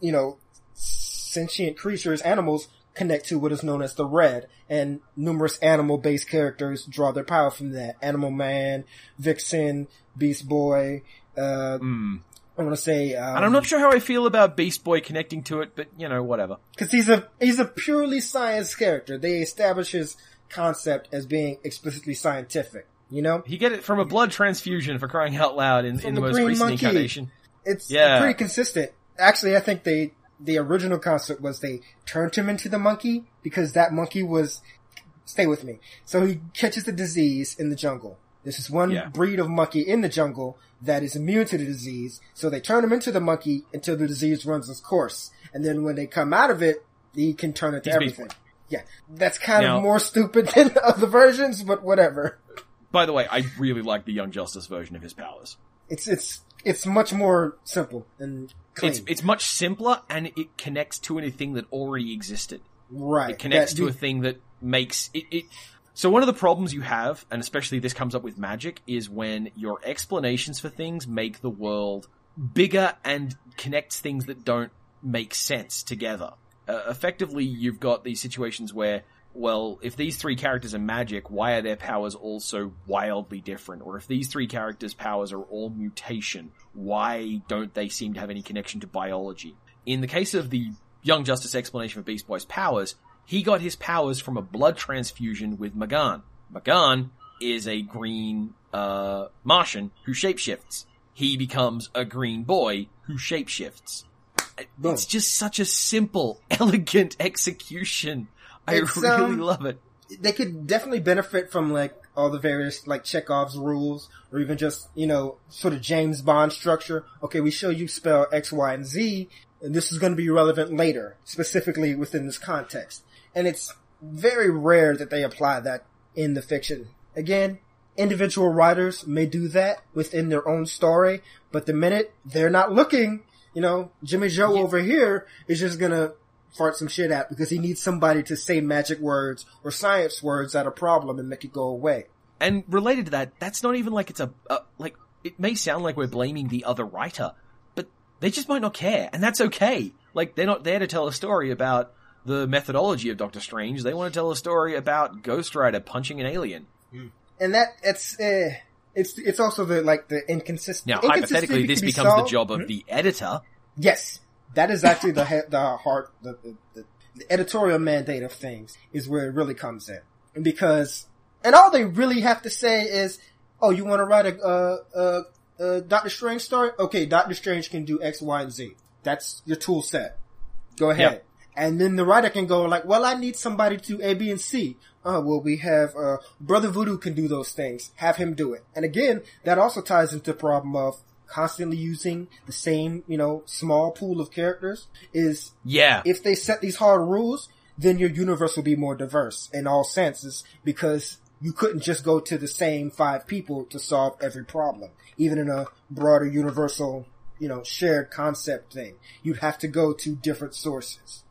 you know, sentient creatures, animals connect to what is known as the Red, and numerous animal-based characters draw their power from that. Animal Man, Vixen, Beast Boy. Uh, mm. I want to say, um, and I'm not sure how I feel about Beast Boy connecting to it, but you know, whatever. Because he's a he's a purely science character. They establish his concept as being explicitly scientific, you know? He get it from a blood transfusion, for crying out loud, in, in the, the most recent monkey. incarnation. It's yeah. pretty consistent. Actually, I think they, the original concept was they turned him into the monkey because that monkey was Stay with me. So he catches the disease in the jungle. This is one yeah. breed of monkey in the jungle that is immune to the disease. So they turn him into the monkey until the disease runs its course. And then when they come out of it, he can turn into He's everything. Baseball. Yeah. That's kind now, of more stupid than other versions, but whatever. By the way, I really like the Young Justice version of his powers. It's, it's, it's much more simple and clean. It's, it's much simpler, and it connects to anything that already existed. Right. It connects that, to a thing that makes it, it, so one of the problems you have, and especially this comes up with Magic, is when your explanations for things make the world bigger and connects things that don't make sense together. Uh, effectively, you've got these situations where, well, if these three characters are magic, why are their powers all so wildly different? Or if these three characters' powers are all mutation, why don't they seem to have any connection to biology? In the case of the Young Justice explanation for Beast Boy's powers, he got his powers from a blood transfusion with Magan. Magan is a green uh Martian who shapeshifts. He becomes a green boy who shapeshifts. Boom. It's just such a simple, elegant execution. I it's, really um, love it. They could definitely benefit from, like, all the various, like, Chekhov's rules, or even just, you know, sort of James Bond structure. Okay, we show you spell X, Y, and Z, and this is going to be relevant later, specifically within this context. And it's very rare that they apply that in the fiction. Again, individual writers may do that within their own story, but the minute they're not looking, you know, Jimmy Joe yeah. over here is just going to fart some shit out because he needs somebody to say magic words or science words at a problem and make it go away. And related to that, that's not even like it's a, a like, it may sound like we're blaming the other writer, but they just might not care, and that's okay. Like, they're not there to tell a story about the methodology of Doctor Strange. They want to tell a story about Ghost Rider punching an alien. And that, it's, uh, it's, it's also the, like, the inconsistent. Now, hypothetically, this becomes the job of the editor. Yes. That is actually the, the heart, the, the, the editorial mandate of things is where it really comes in. And because, and all they really have to say is, oh, you want to write a, uh, uh, uh, Doctor Strange story? Okay, Doctor Strange can do X, Y, and Z. That's your tool set. Go ahead. Yep. And then the writer can go like, well, I need somebody to do A, B, and C. Oh, well, we have, uh, Brother Voodoo can do those things. Have him do it. And again, that also ties into the problem of constantly using the same, you know, small pool of characters is, yeah. if they set these hard rules, then your universe will be more diverse in all senses, because you couldn't just go to the same five people to solve every problem, even in a broader universal, you know, shared concept thing. You'd have to go to different sources.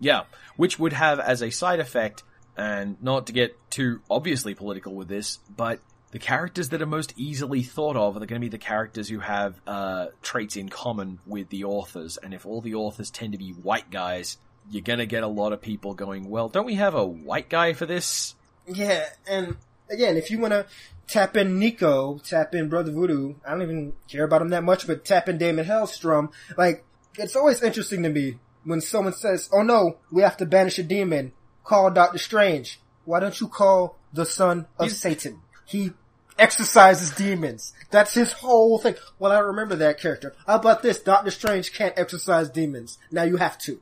Yeah, which would have as a side effect, and not to get too obviously political with this, but the characters that are most easily thought of are going to be the characters who have uh traits in common with the authors. And if all the authors tend to be white guys, you're going to get a lot of people going, well, don't we have a white guy for this? Yeah, and again, if you want to tap in Nico, tap in Brother Voodoo, I don't even care about him that much, but tap in Damon Hellstrom. Like, it's always interesting to me when someone says, oh no, we have to banish a demon, call Doctor Strange. Why don't you call the son of He's... Satan? He exercises demons. That's his whole thing. Well, I remember that character. How about this? Doctor Strange can't exercise demons. Now you have to.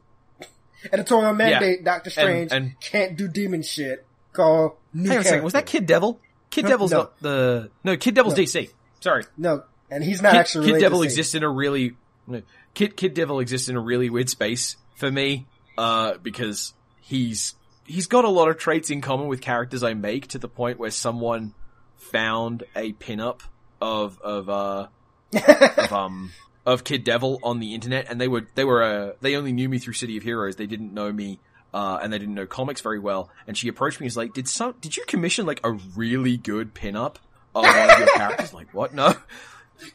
Editorial mandate, yeah. Doctor Strange and, and... can't do demon shit. Call new Hang on a second, was that Kid Devil? Kid no, Devil's no. not the... No, Kid Devil's no. D C. Sorry. No, and he's not Kid, actually related Kid Devil to exists in a really... No. Kid Kid Devil exists in a really weird space for me, uh, because he's he's got a lot of traits in common with characters I make, to the point where someone found a pinup of of uh of, um of Kid Devil on the internet, and they were they were uh, they only knew me through City of Heroes. They didn't know me, uh, and they didn't know comics very well. And she approached me and was like, "Did some did you commission like a really good pinup of one of your characters?" I'm like, what? No, no,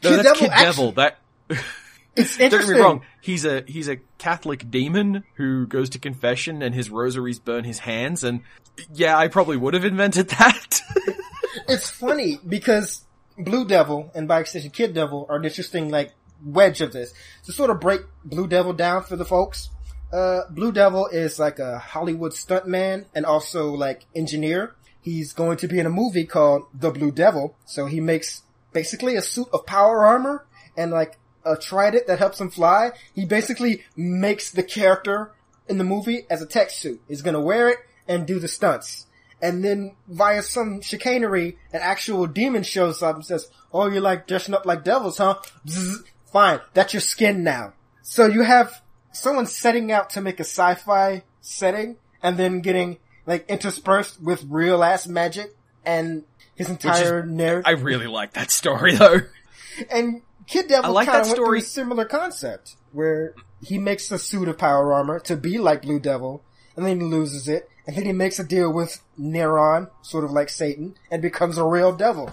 Kid that's Devil Kid actually- Devil. That. It's interesting. Don't get me wrong. He's a he's a Catholic demon who goes to confession, and his rosaries burn his hands. And yeah, I probably would have invented that. It's funny because Blue Devil and by extension Kid Devil are an interesting like wedge of this. To sort of break Blue Devil down for the folks, uh, Blue Devil is like a Hollywood stuntman and also like engineer. He's going to be in a movie called The Blue Devil, so he makes basically a suit of power armor and like a trident that helps him fly. He basically makes the character in the movie as a tech suit. He's gonna wear it and do the stunts. and then via some chicanery, an actual demon shows up and says, "Oh, you're like dressing up like devils, huh? Bzz, fine, that's your skin now." So you have someone setting out to make a sci-fi setting, and then getting like interspersed with real ass magic and his entire is, narrative. I really like that story though, and Kid Devil like kind of went through a similar concept where he makes a suit of power armor to be like Blue Devil, and then he loses it. And then he makes a deal with Neron, sort of like Satan, and becomes a real devil.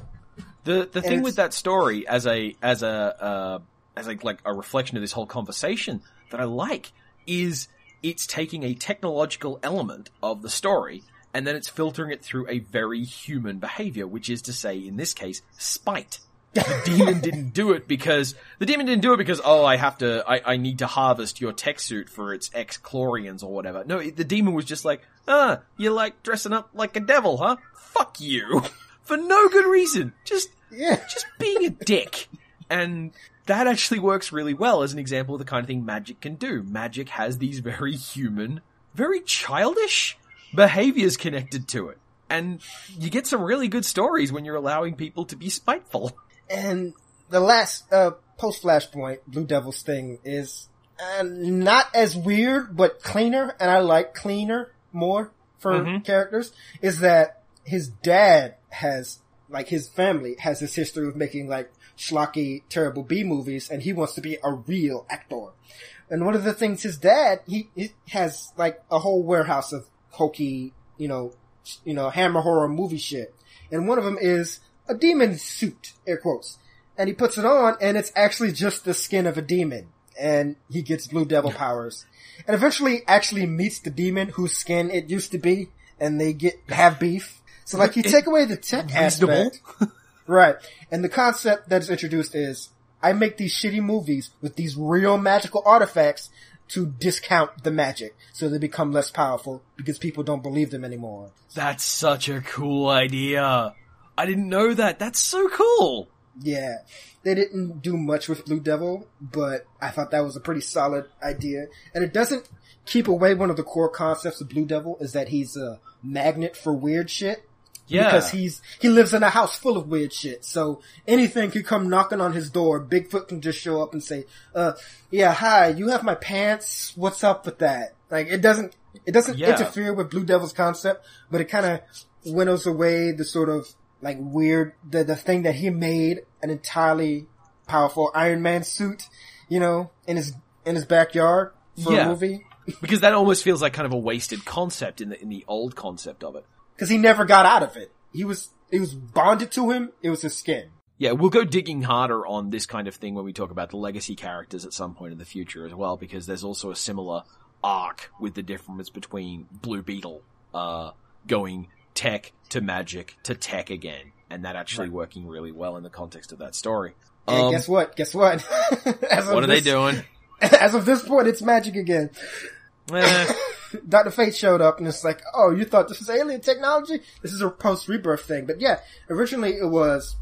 The the and thing with that story, as a as a uh, as a, like a reflection of this whole conversation that I like, is it's taking a technological element of the story and then it's filtering it through a very human behavior, which is to say, in this case, spite. The demon didn't do it because the demon didn't do it because oh I have to I, I need to harvest your tech suit for its ex-chlorians or whatever. No, it, the demon was just like, ah, you're like dressing up like a devil, huh? Fuck you, for no good reason. Just yeah. just being a dick, and that actually works really well as an example of the kind of thing magic can do. Magic has these very human, very childish behaviors connected to it, and you get some really good stories when you're allowing people to be spiteful. And the last uh, post-Flashpoint Blue Devil's thing is uh, not as weird, but cleaner, and I like cleaner more for mm-hmm. characters, is that his dad has, like his family, has this history of making like schlocky, terrible B-movies, and he wants to be a real actor. And one of the things his dad, he, he has like a whole warehouse of hokey, you know, you know, hammer horror movie shit. And one of them is a demon suit, air quotes. And he puts it on, and it's actually just the skin of a demon. And he gets Blue Devil powers. And eventually actually meets the demon whose skin it used to be, and they get have beef. So, like, you take away the tech aspect. Right. And the concept that is introduced is, I make these shitty movies with these real magical artifacts to discount the magic, so they become less powerful, because people don't believe them anymore. That's such a cool idea. I didn't know that. That's so cool. Yeah. They didn't do much with Blue Devil, but I thought that was a pretty solid idea. And it doesn't keep away one of the core concepts of Blue Devil, is that he's a magnet for weird shit. Yeah. Because he's, he lives in a house full of weird shit. So anything could come knocking on his door. Bigfoot can just show up and say, uh, yeah, hi, you have my pants. What's up with that? Like, it doesn't, it doesn't yeah. interfere with Blue Devil's concept, but it kind of winnows away the sort of, like, weird, the the thing that he made an entirely powerful Iron Man suit, you know, in his in his backyard for yeah. a movie. Because that almost feels like kind of a wasted concept in the in the old concept of it. Because he never got out of it. He was it was bonded to him. It was his skin. Yeah, we'll go digging harder on this kind of thing when we talk about the legacy characters at some point in the future as well. Because there's also a similar arc with the difference between Blue Beetle uh going tech to magic to tech again, and that actually right. working really well in the context of that story. And um, guess what? Guess what? as what are this, they doing? As of this point, it's magic again. Eh. Doctor Fate showed up, and it's like, oh, you thought this was alien technology? This is a post-rebirth thing. But yeah, originally it was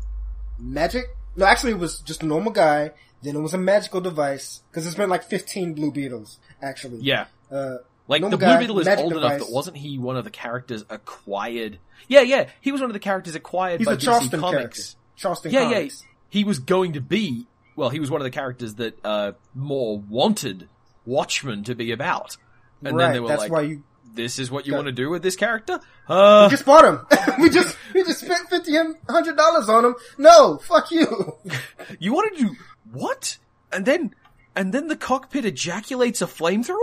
magic. No, actually it was just a normal guy. Then it was a magical device, because it's been like fifteen Blue Beetles, actually. Yeah. Uh, Like, normal the Blue guy, Beetle is old device. enough that wasn't he one of the characters acquired? Yeah, yeah, he was one of the characters acquired He's by D C Charleston Comics. Charleston yeah, Comics. Yeah, yeah, he was going to be, well, he was one of the characters that uh, Moore wanted Watchmen to be about. And right, then they were that's like, why you this is what you got... want to do with this character? Uh... We just bought him! we just we just spent fifty dollars, one hundred dollars on him! No, fuck you! You want to do what? And then, and then the cockpit ejaculates a flamethrower?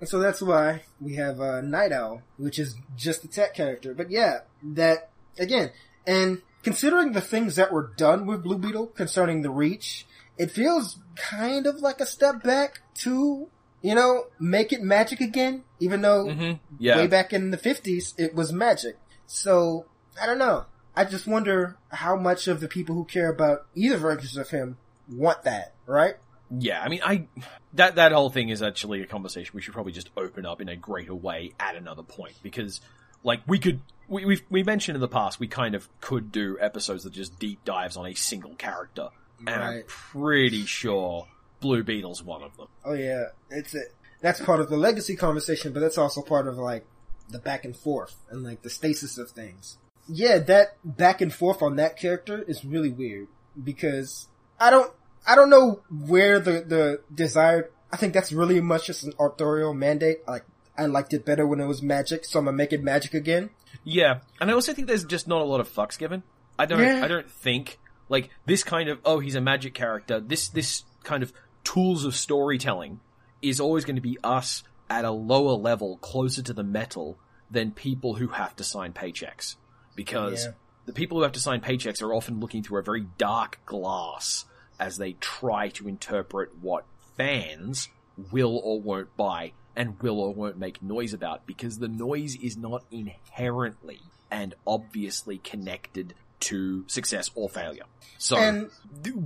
And so that's why we have uh, Night Owl, which is just a tech character. But yeah, that, again, and considering the things that were done with Blue Beetle concerning the Reach, it feels kind of like a step back to, you know, make it magic again, even though mm-hmm. yeah. way back in the fifties, it was magic. So, I don't know. I just wonder how much of the people who care about either versions of him want that, right? Yeah, I mean, I that that whole thing is actually a conversation we should probably just open up in a greater way at another point, because, like, we could we we've, we mentioned in the past we kind of could do episodes that just deep dives on a single character, right. And I'm pretty sure Blue Beetle's one of them. Oh yeah, it's a, that's part of the legacy conversation, but that's also part of like the back and forth and like the stasis of things. Yeah, that back and forth on that character is really weird because I don't, I don't know where the, the desired, I think that's really much just an authorial mandate. Like, I liked it better when it was Magic, so I'm gonna make it Magic again. Yeah, and I also think there's just not a lot of fucks given. I don't, yeah. I don't think, like, this kind of, oh, he's a Magic character, this, this kind of tools of storytelling is always going to be us at a lower level, closer to the metal than people who have to sign paychecks. Because yeah. the people who have to sign paychecks are often looking through a very dark glass as they try to interpret what fans will or won't buy and will or won't make noise about, because the noise is not inherently and obviously connected to success or failure. So and...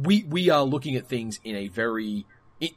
we we are looking at things in a very... It,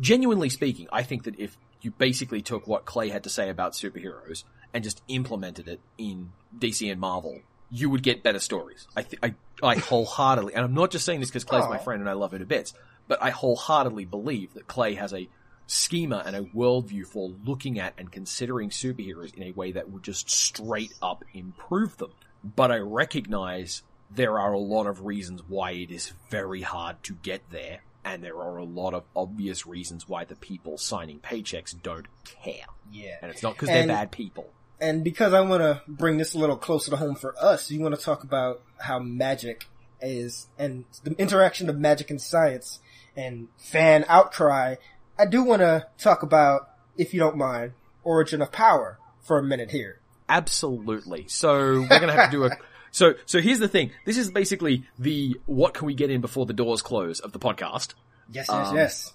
genuinely speaking, I think that if you basically took what Clay had to say about superheroes and just implemented it in D C and Marvel, you would get better stories. I th- I, I wholeheartedly, and I'm not just saying this because Clay's oh. my friend and I love her to bits, but I wholeheartedly believe that Clay has a schema and a worldview for looking at and considering superheroes in a way that would just straight up improve them. But I recognize there are a lot of reasons why it is very hard to get there, and there are a lot of obvious reasons why the people signing paychecks don't care. Yeah. And it's not because they're bad people. And because I want to bring this a little closer to home for us, you want to talk about how Magic is, and the interaction of Magic and science, and fan outcry. I do want to talk about, if you don't mind, Origin of Power for a minute here. Absolutely. So we're going to have to do a... So, so here's the thing. This is basically the what can we get in before the doors close of the podcast. Yes, yes, um, yes.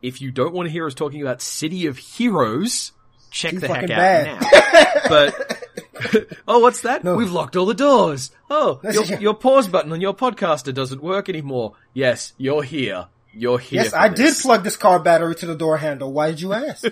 If you don't want to hear us talking about City of Heroes, check She's the heck out bad. now. But, oh, what's that? No. We've locked all the doors. Oh, your, your pause button on your podcaster doesn't work anymore. Yes, you're here. You're here. Yes, I this. did plug this car battery to the door handle. Why did you ask?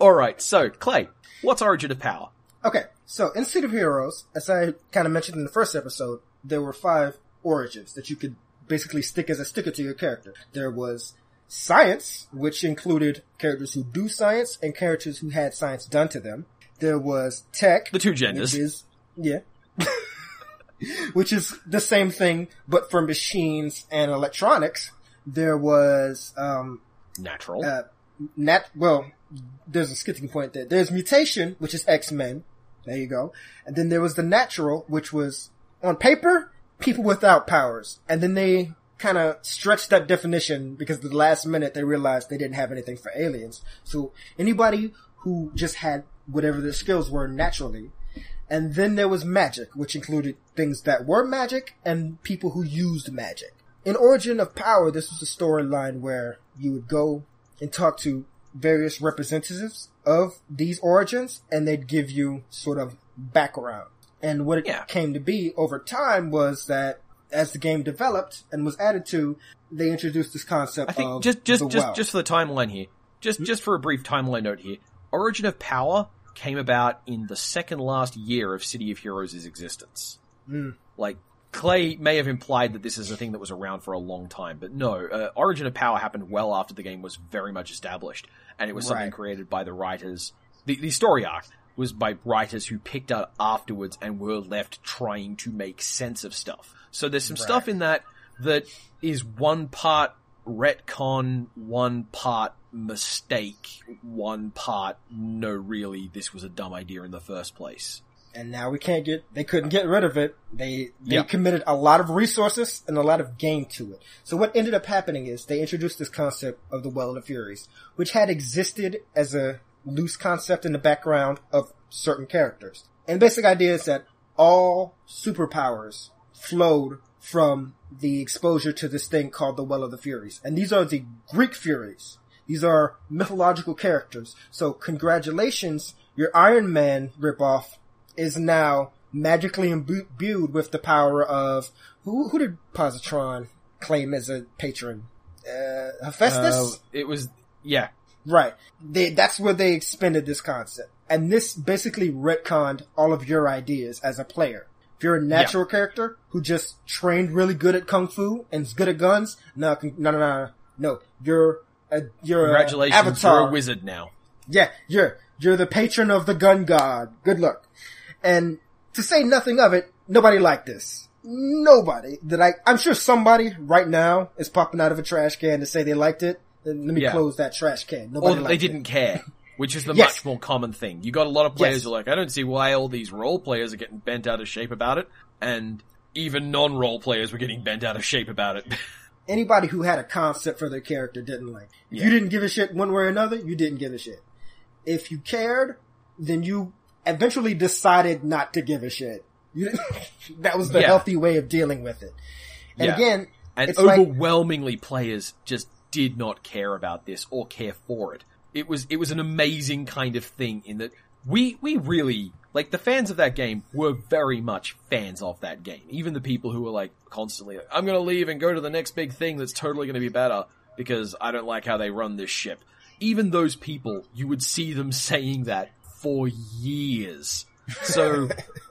All right. So, Clay, what's Origin of Power? Okay, so in City of Heroes, as I kind of mentioned in the first episode, there were five origins that you could basically stick as a sticker to your character. There was science, which included characters who do science and characters who had science done to them. There was tech. The two genders. Which is, yeah. Which is the same thing, but for machines and electronics. There was... um Natural. Uh, nat. Well... There's a skipping point there. There's mutation, which is X-Men. There you go. And then there was the natural, which was, on paper, people without powers. And then they kind of stretched that definition because the last minute they realized they didn't have anything for aliens. So anybody who just had whatever their skills were naturally. And then there was magic, which included things that were magic and people who used magic. In Origin of Power, this was a storyline where you would go and talk to various representatives of these origins, and they'd give you sort of background. And what it yeah. came to be over time was that as the game developed and was added to, they introduced this concept I think of just just the just, well. just for the timeline here. Just just for a brief timeline note here. Origin of Power came about in the second last year of City of Heroes' existence. Mm. Like Clay may have implied that this is a thing that was around for a long time, but no, uh, Origin of Power happened well after the game was very much established, and it was something right. created by the writers. The, the story arc was by writers who picked up afterwards and were left trying to make sense of stuff. So there's some right. stuff in that that is one part retcon, one part mistake, one part, no really, this was a dumb idea in the first place. And now we can't get, they couldn't get rid of it. They, they yep. committed a lot of resources and a lot of game to it. So what ended up happening is they introduced this concept of the Well of the Furies, which had existed as a loose concept in the background of certain characters. And the basic idea is that all superpowers flowed from the exposure to this thing called the Well of the Furies. And these are the Greek Furies. These are mythological characters. So congratulations, your Iron Man ripoff is now magically imbued with the power of... Who Who did Positron claim as a patron? Uh, Hephaestus? Uh, it was... Yeah. Right. They, that's where they expended this concept. And this basically retconned all of your ideas as a player. If you're a natural yeah. character who just trained really good at kung fu and is good at guns, no, no, no, no. no. You're a, you're Congratulations, a avatar. You're a wizard now. Yeah, you're... You're the patron of the gun god. Good luck. And to say nothing of it, nobody liked this. Nobody. That I, I'm sure somebody right now is popping out of a trash can to say they liked it. Let me yeah. close that trash can. Nobody or liked they didn't it. care. Which is the yes. much more common thing. You got a lot of players yes. who are like, I don't see why all these role players are getting bent out of shape about it. And even non-role players were getting bent out of shape about it. Anybody who had a concept for their character didn't like it. Yeah. You didn't give a shit one way or another, you didn't give a shit. If you cared, then you eventually decided not to give a shit. You that was the yeah. healthy way of dealing with it. And yeah. again, and it's overwhelmingly like, players just did not care about this or care for it. It was, it was an amazing kind of thing in that we, we really, like the fans of that game were very much fans of that game. Even the people who were like constantly, like, I'm going to leave and go to the next big thing that's totally going to be better because I don't like how they run this ship. Even those people, you would see them saying that for years. So,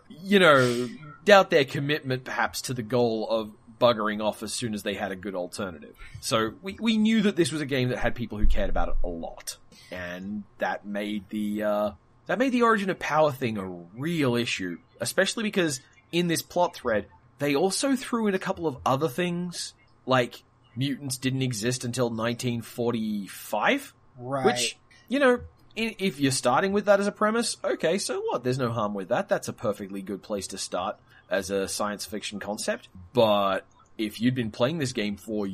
you know, doubt their commitment perhaps to the goal of buggering off as soon as they had a good alternative. So we, we knew that this was a game that had people who cared about it a lot. And that made the, uh, that made the origin of power thing a real issue, especially because in this plot thread, they also threw in a couple of other things, like mutants didn't exist until nineteen forty-five, right. which, you know, if you're starting with that as a premise, okay, so what? There's no harm with that. That's a perfectly good place to start as a science fiction concept. But if you'd been playing this game for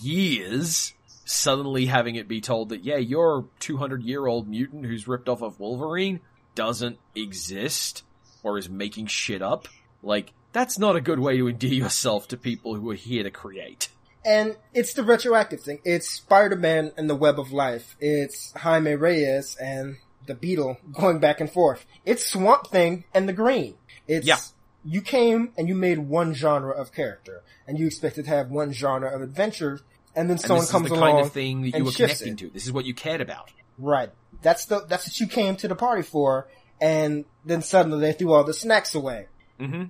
years, suddenly having it be told that, yeah, your two hundred year old mutant who's ripped off of Wolverine doesn't exist or is making shit up. Like, that's not a good way to endear yourself to people who are here to create. And it's the retroactive thing. It's Spider-Man and the Web of Life. It's Jaime Reyes and the Beetle going back and forth. It's Swamp Thing and the Green. It's yeah. You came and you made one genre of character, and you expected to have one genre of adventure, and then and someone comes along and shifts it. This is the kind of thing that you were connecting to. This is what you cared about. Right. That's the that's what you came to the party for, and then suddenly they threw all the snacks away. Mm-hmm.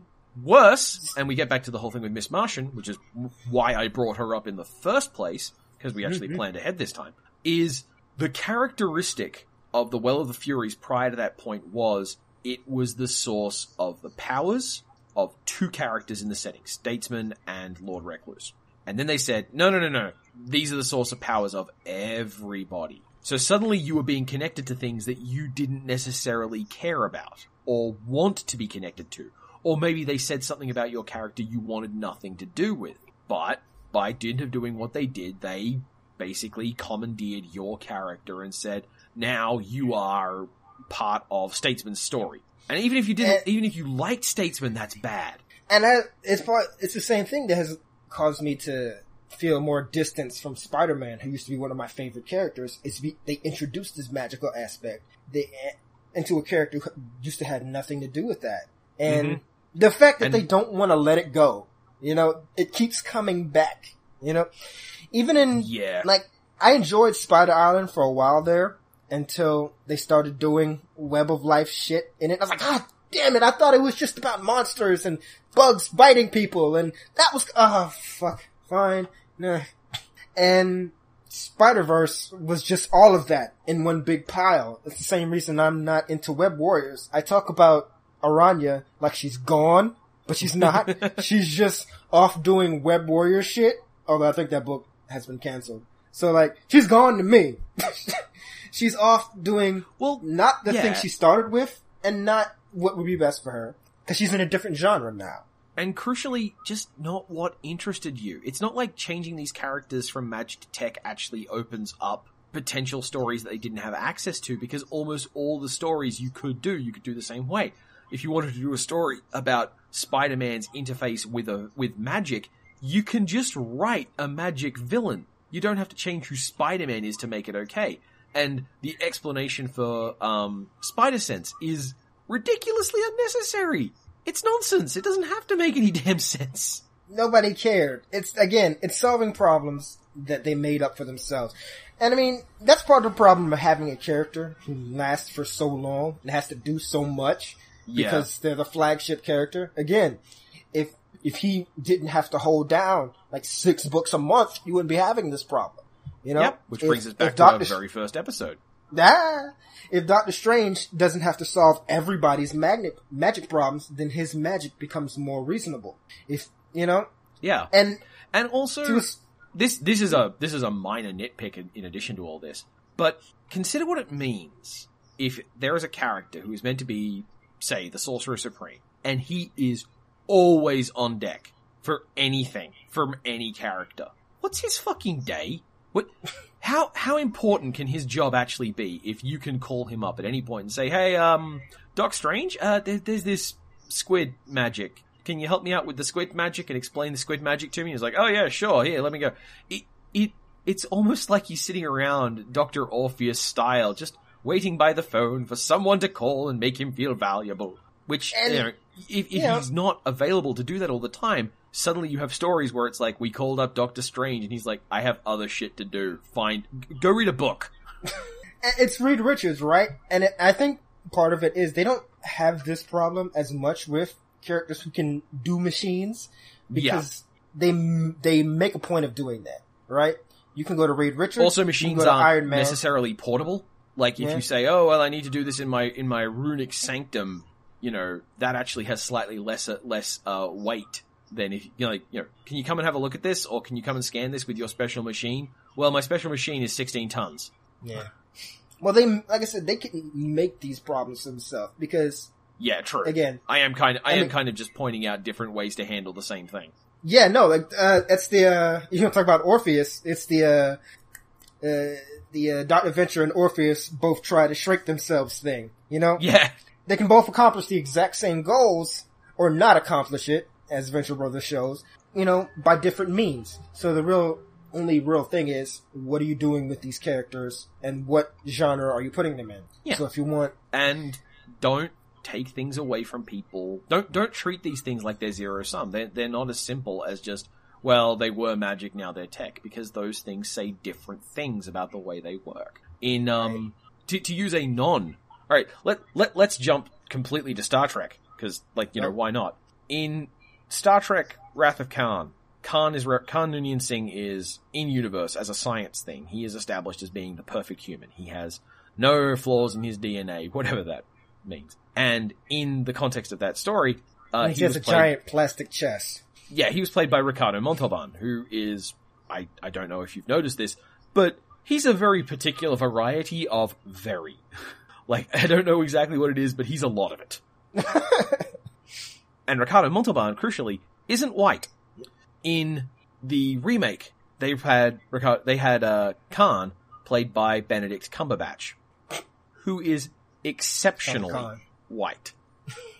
Worse, and we get back to the whole thing with Miss Martian, which is why I brought her up in the first place, because we actually mm-hmm. planned ahead this time, is the characteristic of the Well of the Furies prior to that point was it was the source of the powers of two characters in the setting, Statesman and Lord Recluse. And then they said, no, no, no, no, these are the source of powers of everybody. So suddenly you were being connected to things that you didn't necessarily care about or want to be connected to. Or maybe they said something about your character you wanted nothing to do with. But by dint of doing what they did, they basically commandeered your character and said, now you are part of Statesman's story. And even if you didn't, and, even if you liked Statesman, that's bad. And I, it's it's the same thing that has caused me to feel more distance from Spider-Man, who used to be one of my favorite characters. It's they introduced this magical aspect they, into a character who used to have nothing to do with that. And mm-hmm. the fact that and, they don't want to let it go, you know, it keeps coming back, you know. Even in, yeah. like, I enjoyed Spider Island for a while there until they started doing Web of Life shit in it. I was like, ah, damn it, I thought it was just about monsters and bugs biting people, and that was, oh, fuck, fine, nah. And Spider-Verse was just all of that in one big pile. It's the same reason I'm not into Web Warriors. I talk about Aranya like she's gone, but she's not. She's just off doing Web Warrior shit. Although I think that book has been canceled. So like, she's gone to me. She's off doing, well, not the yeah. thing she started with and not what would be best for her. Cause she's in a different genre now. And crucially, just not what interested you. It's not like changing these characters from Magic to Tech actually opens up potential stories that they didn't have access to, because almost all the stories you could do, you could do the same way. If you wanted to do a story about Spider-Man's interface with a with magic, you can just write a magic villain. You don't have to change who Spider-Man is to make it okay. And the explanation for um, Spider-Sense is ridiculously unnecessary. It's nonsense. It doesn't have to make any damn sense. Nobody cared. It's, again, it's solving problems that they made up for themselves. And I mean, that's part of the problem of having a character who lasts for so long and has to do so much. Because yeah. they're the flagship character. Again, if if he didn't have to hold down like six books a month, you wouldn't be having this problem. You know? Yep, which if, brings us back to Doctor our very first episode. Ah, if Doctor Strange doesn't have to solve everybody's magnet, magic problems, then his magic becomes more reasonable. If, you know? Yeah. And, and also, to, this, this is a, this is a minor nitpick in, in addition to all this, but consider what it means if there is a character who is meant to be, say, the Sorcerer Supreme, and he is always on deck for anything from any character. What's his fucking day? What, how, how important can his job actually be if you can call him up at any point and say, hey, um, Doc Strange, uh, there, there's this squid magic. Can you help me out with the squid magic and explain the squid magic to me? He's like, oh yeah, sure, here, let me go. It, it, it's almost like he's sitting around Doctor Orpheus style, just waiting by the phone for someone to call and make him feel valuable. Which, and, you know, if, if yeah. he's not available to do that all the time, suddenly you have stories where it's like, we called up Doctor Strange, and he's like, I have other shit to do. Fine. Go read a book. It's Reed Richards, right? And it, I think part of it is they don't have this problem as much with characters who can do machines, because yeah. they they make a point of doing that, right? You can go to Reed Richards. Also, machines aren't necessarily portable. Like, if yeah. you say, oh, well, I need to do this in my in my runic sanctum, you know, that actually has slightly lesser, less uh, weight. Then if you know, like, you know, can you come and have a look at this, or can you come and scan this with your special machine? Well, my special machine is sixteen tons. Yeah. Well, they, like I said, they can make these problems themselves because. Yeah, true. Again, I am kind of, I, I am mean, kind of just pointing out different ways to handle the same thing. Yeah, no, like uh, that's the uh, you know, talk about Orpheus. It's the uh, uh, the uh, Doctor Venture and Orpheus both try to shrink themselves thing. You know. Yeah. They can both accomplish the exact same goals or not accomplish it, as Venture Brothers shows, you know, by different means. So the real, only real thing is, what are you doing with these characters, and what genre are you putting them in? Yeah. So if you want... And don't take things away from people. Don't, don't treat these things like they're zero-sum. They're, they're not as simple as just, well, they were magic, now they're tech, because those things say different things about the way they work. In, um, right. to, to use a non... Alright, let, let, let's jump completely to Star Trek, because, like, you yep. know, why not? In... Star Trek: Wrath of Khan. Khan is Khan Noonien Singh is in universe as a science thing. He is established as being the perfect human. He has no flaws in his D N A, whatever that means. And in the context of that story, uh, he, he has was a played, giant plastic chest. Yeah, he was played by Ricardo Montalban, who is I I don't know if you've noticed this, but he's a very particular variety of very. Like, I don't know exactly what it is, but he's a lot of it. And Ricardo Montalban, crucially, isn't white. In the remake, they've had they had uh, Khan played by Benedict Cumberbatch, who is exceptionally white.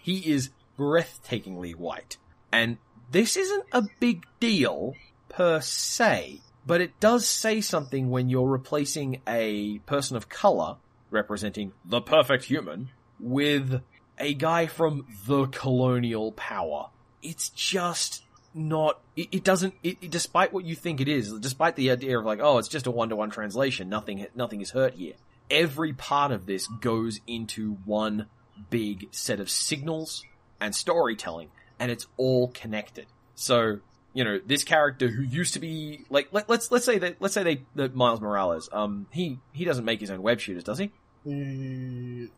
He is breathtakingly white. And this isn't a big deal, per se, but it does say something when you're replacing a person of color, representing the perfect human, with... a guy from the colonial power. It's just not... It, it doesn't... It, it, despite what you think it is, despite the idea of like, oh, it's just a one-to-one translation, nothing nothing is hurt here. Every part of this goes into one big set of signals and storytelling, and it's all connected. So, you know, this character who used to be... like, let, let's let's say that let's say they, that Miles Morales, um, he, he doesn't make his own web shooters, does he? Mm,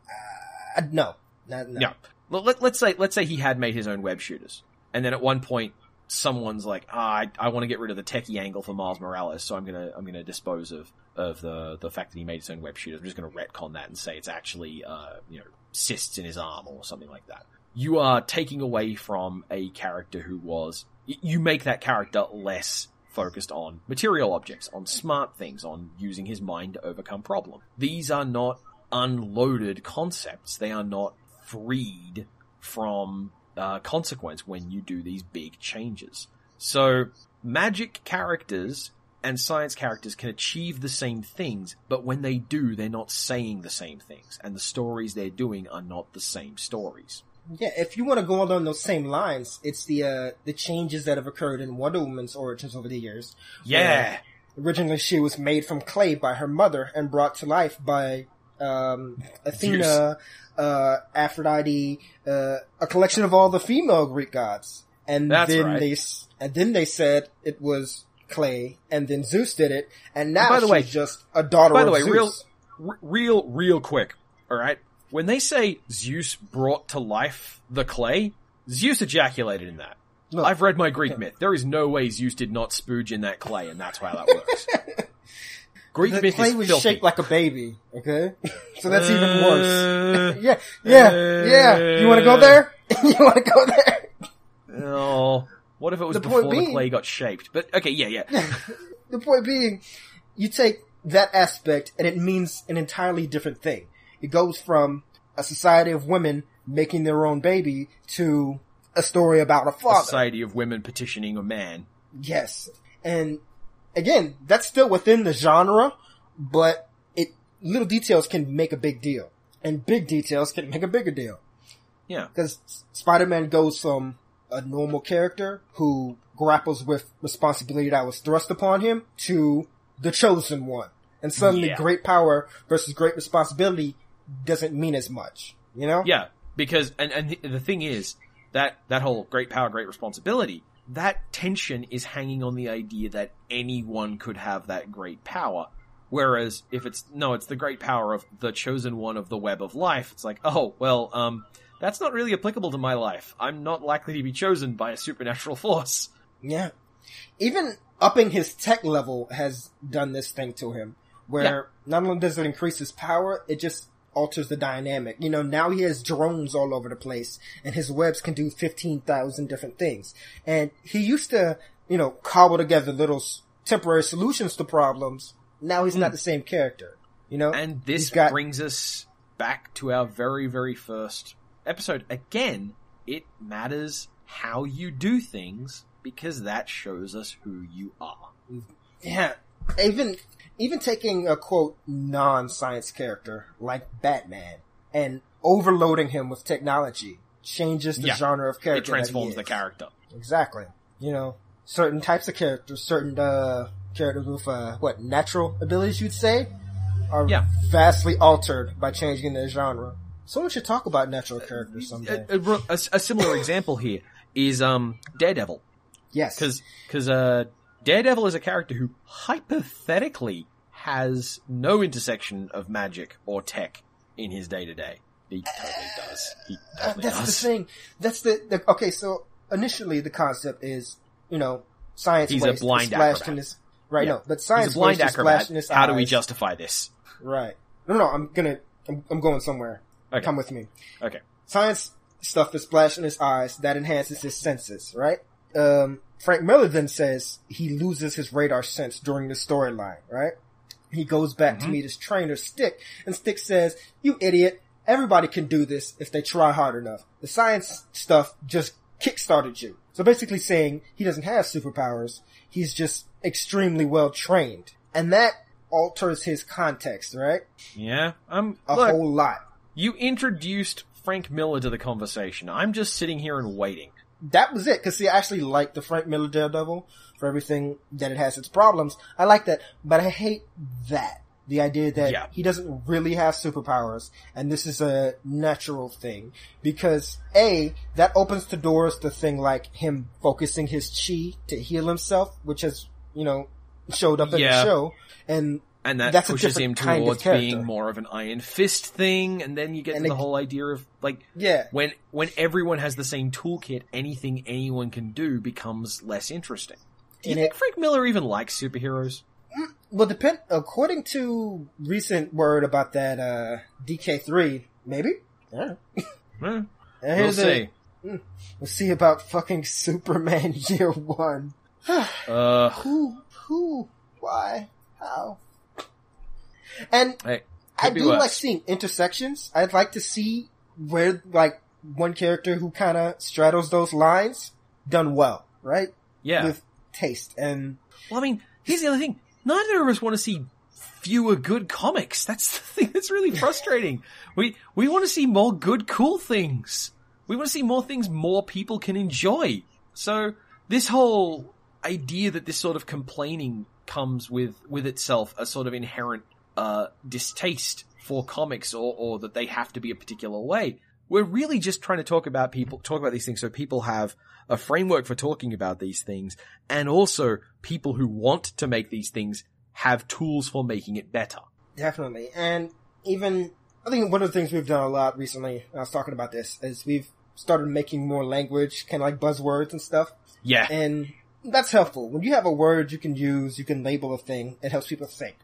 uh, no. No. no. Yeah. Well, let, let's say let's say he had made his own web shooters, and then at one point someone's like, ah, I, I want to get rid of the techie angle for Miles Morales, so I'm gonna I'm gonna dispose of of the the fact that he made his own web shooters. I'm just gonna retcon that and say it's actually uh you know cysts in his arm or something like that. You are taking away from a character who was you make that character less focused on material objects, on smart things, on using his mind to overcome problem. These are not unloaded concepts. They are not freed from uh, consequence when you do these big changes. So magic characters and science characters can achieve the same things, but when they do, they're not saying the same things, and the stories they're doing are not the same stories. Yeah, if you want to go along those same lines, it's the uh, the changes that have occurred in Wonder Woman's origins over the years. Yeah. Originally, she was made from clay by her mother and brought to life by... Um, Athena, uh, Aphrodite, uh, a collection of all the female Greek gods. And That's then right. they, and then they said it was clay, and then Zeus did it, and now and by the she's way, just a daughter by of the way, Zeus. Real, r- real, real quick, all right? When they say Zeus brought to life the clay, Zeus ejaculated in that. No. I've read my Greek myth. There is no way Zeus did not spooge in that clay, and that's how that works. Greek the myth clay is was filthy. Shaped like a baby, okay? So that's uh, even worse. yeah, yeah, uh, yeah. You want to go there? you want to go there? No. What if it was the before being, the clay got shaped? But, okay, yeah, yeah. The point being, you take that aspect, and it means an entirely different thing. It goes from a society of women making their own baby to a story about a father. A society of women petitioning a man. Yes. And again, that's still within the genre, but it little details can make a big deal. And big details can make a bigger deal. Yeah. Because Spider-Man goes from a normal character who grapples with responsibility that was thrust upon him to the chosen one. And suddenly yeah. great power versus great responsibility doesn't mean as much, you know? Yeah, because, and, and the thing is, that, that whole great power, great responsibility, that tension is hanging on the idea that anyone could have that great power. Whereas if it's, no, it's the great power of the chosen one of the web of life, it's like, oh, well, um, that's not really applicable to my life. I'm not likely to be chosen by a supernatural force. Yeah. Even upping his tech level has done this thing to him, where yeah. not only does it increase his power, it just alters the dynamic. You know, now he has drones all over the place, and his webs can do fifteen thousand different things. And he used to, you know, cobble together little temporary solutions to problems. Now he's mm. not the same character, you know? And this got- brings us back to our very, very first episode. Again, it matters how you do things, because that shows us who you are. Yeah. Even... Even taking a, quote, non-science character like Batman and overloading him with technology changes the yeah, genre of character. It transforms the character. Exactly. You know, certain types of characters, certain uh, characters with, uh, what, natural abilities, you'd say, are yeah. vastly altered by changing their genre. Someone should talk about natural characters someday. A, a, a, a similar example here is um Daredevil. Yes. Because, because uh, Daredevil is a character who hypothetically has no intersection of magic or tech in his day-to-day. He totally does. He totally That's does. That's the thing. That's the, the... Okay, so initially the concept is, you know, science He's waste. He's a blind acrobat. In his, right, yeah. no, but science He's a blind acrobat. In his How eyes. Do we justify this? Right. No, no, I'm gonna... I'm, I'm going somewhere. Okay. Come with me. Okay. Science stuff is flashed in his eyes. That enhances his senses, right? Um... Frank Miller then says he loses his radar sense during the storyline, right? He goes back mm-hmm. to meet his trainer, Stick, and Stick says, you idiot, everybody can do this if they try hard enough. The science stuff just kickstarted you. So basically saying he doesn't have superpowers, he's just extremely well trained. And that alters his context, right? Yeah. I'm, A look, whole lot. You introduced Frank Miller to the conversation. I'm just sitting here and waiting. That was it, because see, I actually like the Frank Miller Daredevil for everything that it has its problems. I like that, but I hate that. The idea that yeah. he doesn't really have superpowers, and this is a natural thing. Because, A, that opens the doors to thing like him focusing his chi to heal himself, which has, you know, showed up in yeah. the show. And, and that that's pushes a him towards being more of an Iron Fist thing, and then you get and to the it, whole idea of, like, yeah. when when everyone has the same toolkit, anything anyone can do becomes less interesting. Do you and think it, Frank Miller even likes superheroes? Well, depend according to recent word about that uh, D K three, maybe? Yeah. yeah. We'll see. A, we'll see about fucking Superman Year One. uh, who? Who? Why? How? And hey, I do worse. Like seeing intersections. I'd like to see where, like, one character who kind of straddles those lines done well, right? Yeah. With taste and... Well, I mean, here's the other thing. Neither of us want to see fewer good comics. That's the thing that's really frustrating. we we want to see more good, cool things. We want to see more things more people can enjoy. So this whole idea that this sort of complaining comes with, with itself a sort of inherent Uh, distaste for comics, or, or that they have to be a particular way. We're really just trying to talk about people, talk about these things so people have a framework for talking about these things, and also people who want to make these things have tools for making it better. Definitely. And even, I think one of the things we've done a lot recently, I was talking about this, is we've started making more language, kind of like buzzwords and stuff. Yeah. And that's helpful. When you have a word you can use, you can label a thing, it helps people think.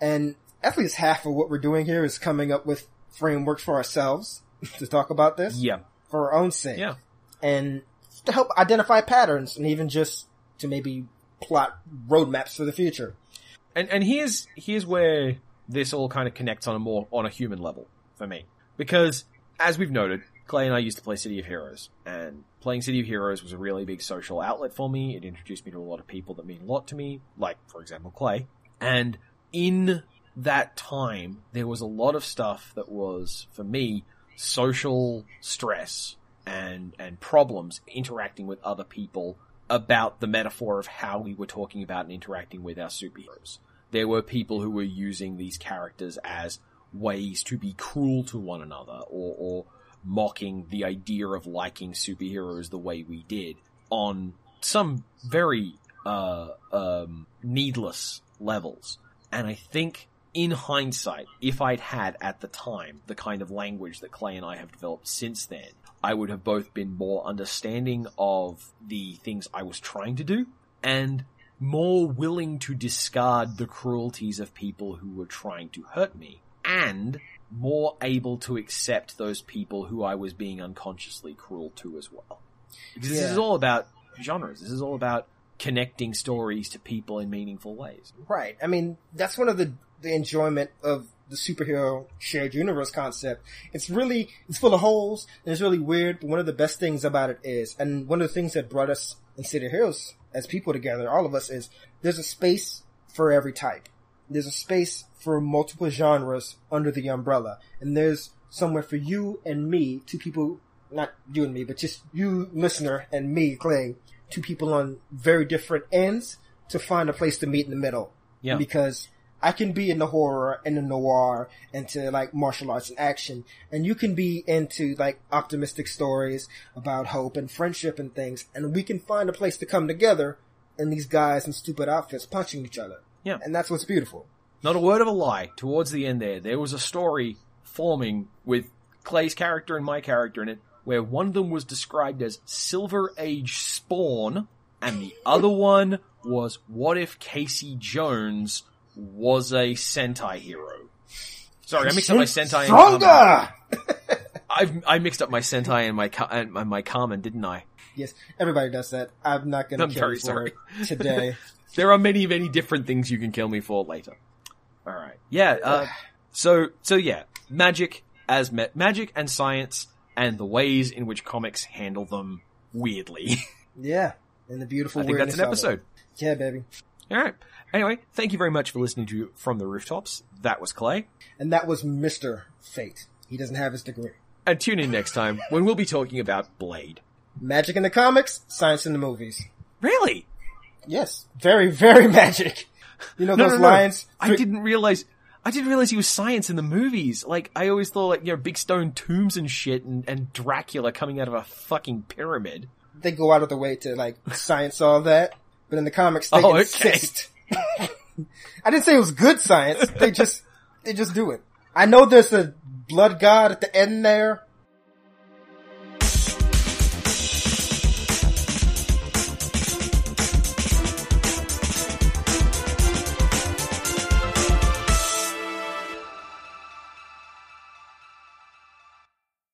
And at least half of what we're doing here is coming up with frameworks for ourselves to talk about this. Yeah. For our own sake. Yeah. And to help identify patterns and even just to maybe plot roadmaps for the future. And and here's here's where this all kind of connects on a more on a human level for me. Because as we've noted, Clay and I used to play City of Heroes, and playing City of Heroes was a really big social outlet for me. It introduced me to a lot of people that mean a lot to me, like, for example, Clay. And in that time, there was a lot of stuff that was, for me, social stress and and problems interacting with other people about the metaphor of how we were talking about and interacting with our superheroes. There were people who were using these characters as ways to be cruel to one another, or, or mocking the idea of liking superheroes the way we did on some very uh, um, needless levels. And I think, in hindsight, if I'd had at the time the kind of language that Clay and I have developed since then, I would have both been more understanding of the things I was trying to do and more willing to discard the cruelties of people who were trying to hurt me, and more able to accept those people who I was being unconsciously cruel to as well. Because yeah. This is all about genres. This is all about connecting stories to people in meaningful ways. Right. I mean, that's one of the, the enjoyment of the superhero shared universe concept. It's really, it's full of holes, and it's really weird, but one of the best things about it is, and one of the things that brought us in City of Heroes as people together, all of us, is there's a space for every type. There's a space for multiple genres under the umbrella. And there's somewhere for you and me, two people, not you and me, but just you, listener, and me, Clay, two people on very different ends to find a place to meet in the middle. Yeah. Because I can be in the horror and the noir and to like martial arts and action. And you can be into like optimistic stories about hope and friendship and things. And we can find a place to come together and these guys in stupid outfits punching each other. Yeah. And that's what's beautiful. Not a word of a lie. Towards the end there, there was a story forming with Clay's character and my character in it, where one of them was described as Silver Age Spawn, and the other one was, what if Casey Jones was a Sentai hero? Sorry, I mixed up my Sentai and Kamen. I've, I mixed up my Sentai and my and my Kamen, didn't I? Yes, everybody does that. I'm not going to kill you for it today. There are many, many different things you can kill me for later. All right. Yeah. Uh, so, so yeah, magic as ma- magic and science and the ways in which comics handle them weirdly. Yeah. And the beautiful I think that's an episode. Yeah, baby. All right. Anyway, thank you very much for listening to From the Rooftops. That was Clay. And that was Mister Fate. He doesn't have his degree. And tune in next time when we'll be talking about Blade. Magic in the comics, science in the movies. Really? Yes. Very, very magic. You know, no, those no, no. lines. I didn't realize, I didn't realize he was science in the movies. Like, I always thought, like, you know, big stone tombs and shit and, and Dracula coming out of a fucking pyramid. They go out of the way to, like, science all that. But in the comics, they oh, insist. Okay. I didn't say it was good science. They just, they just do it. I know there's a blood god at the end there.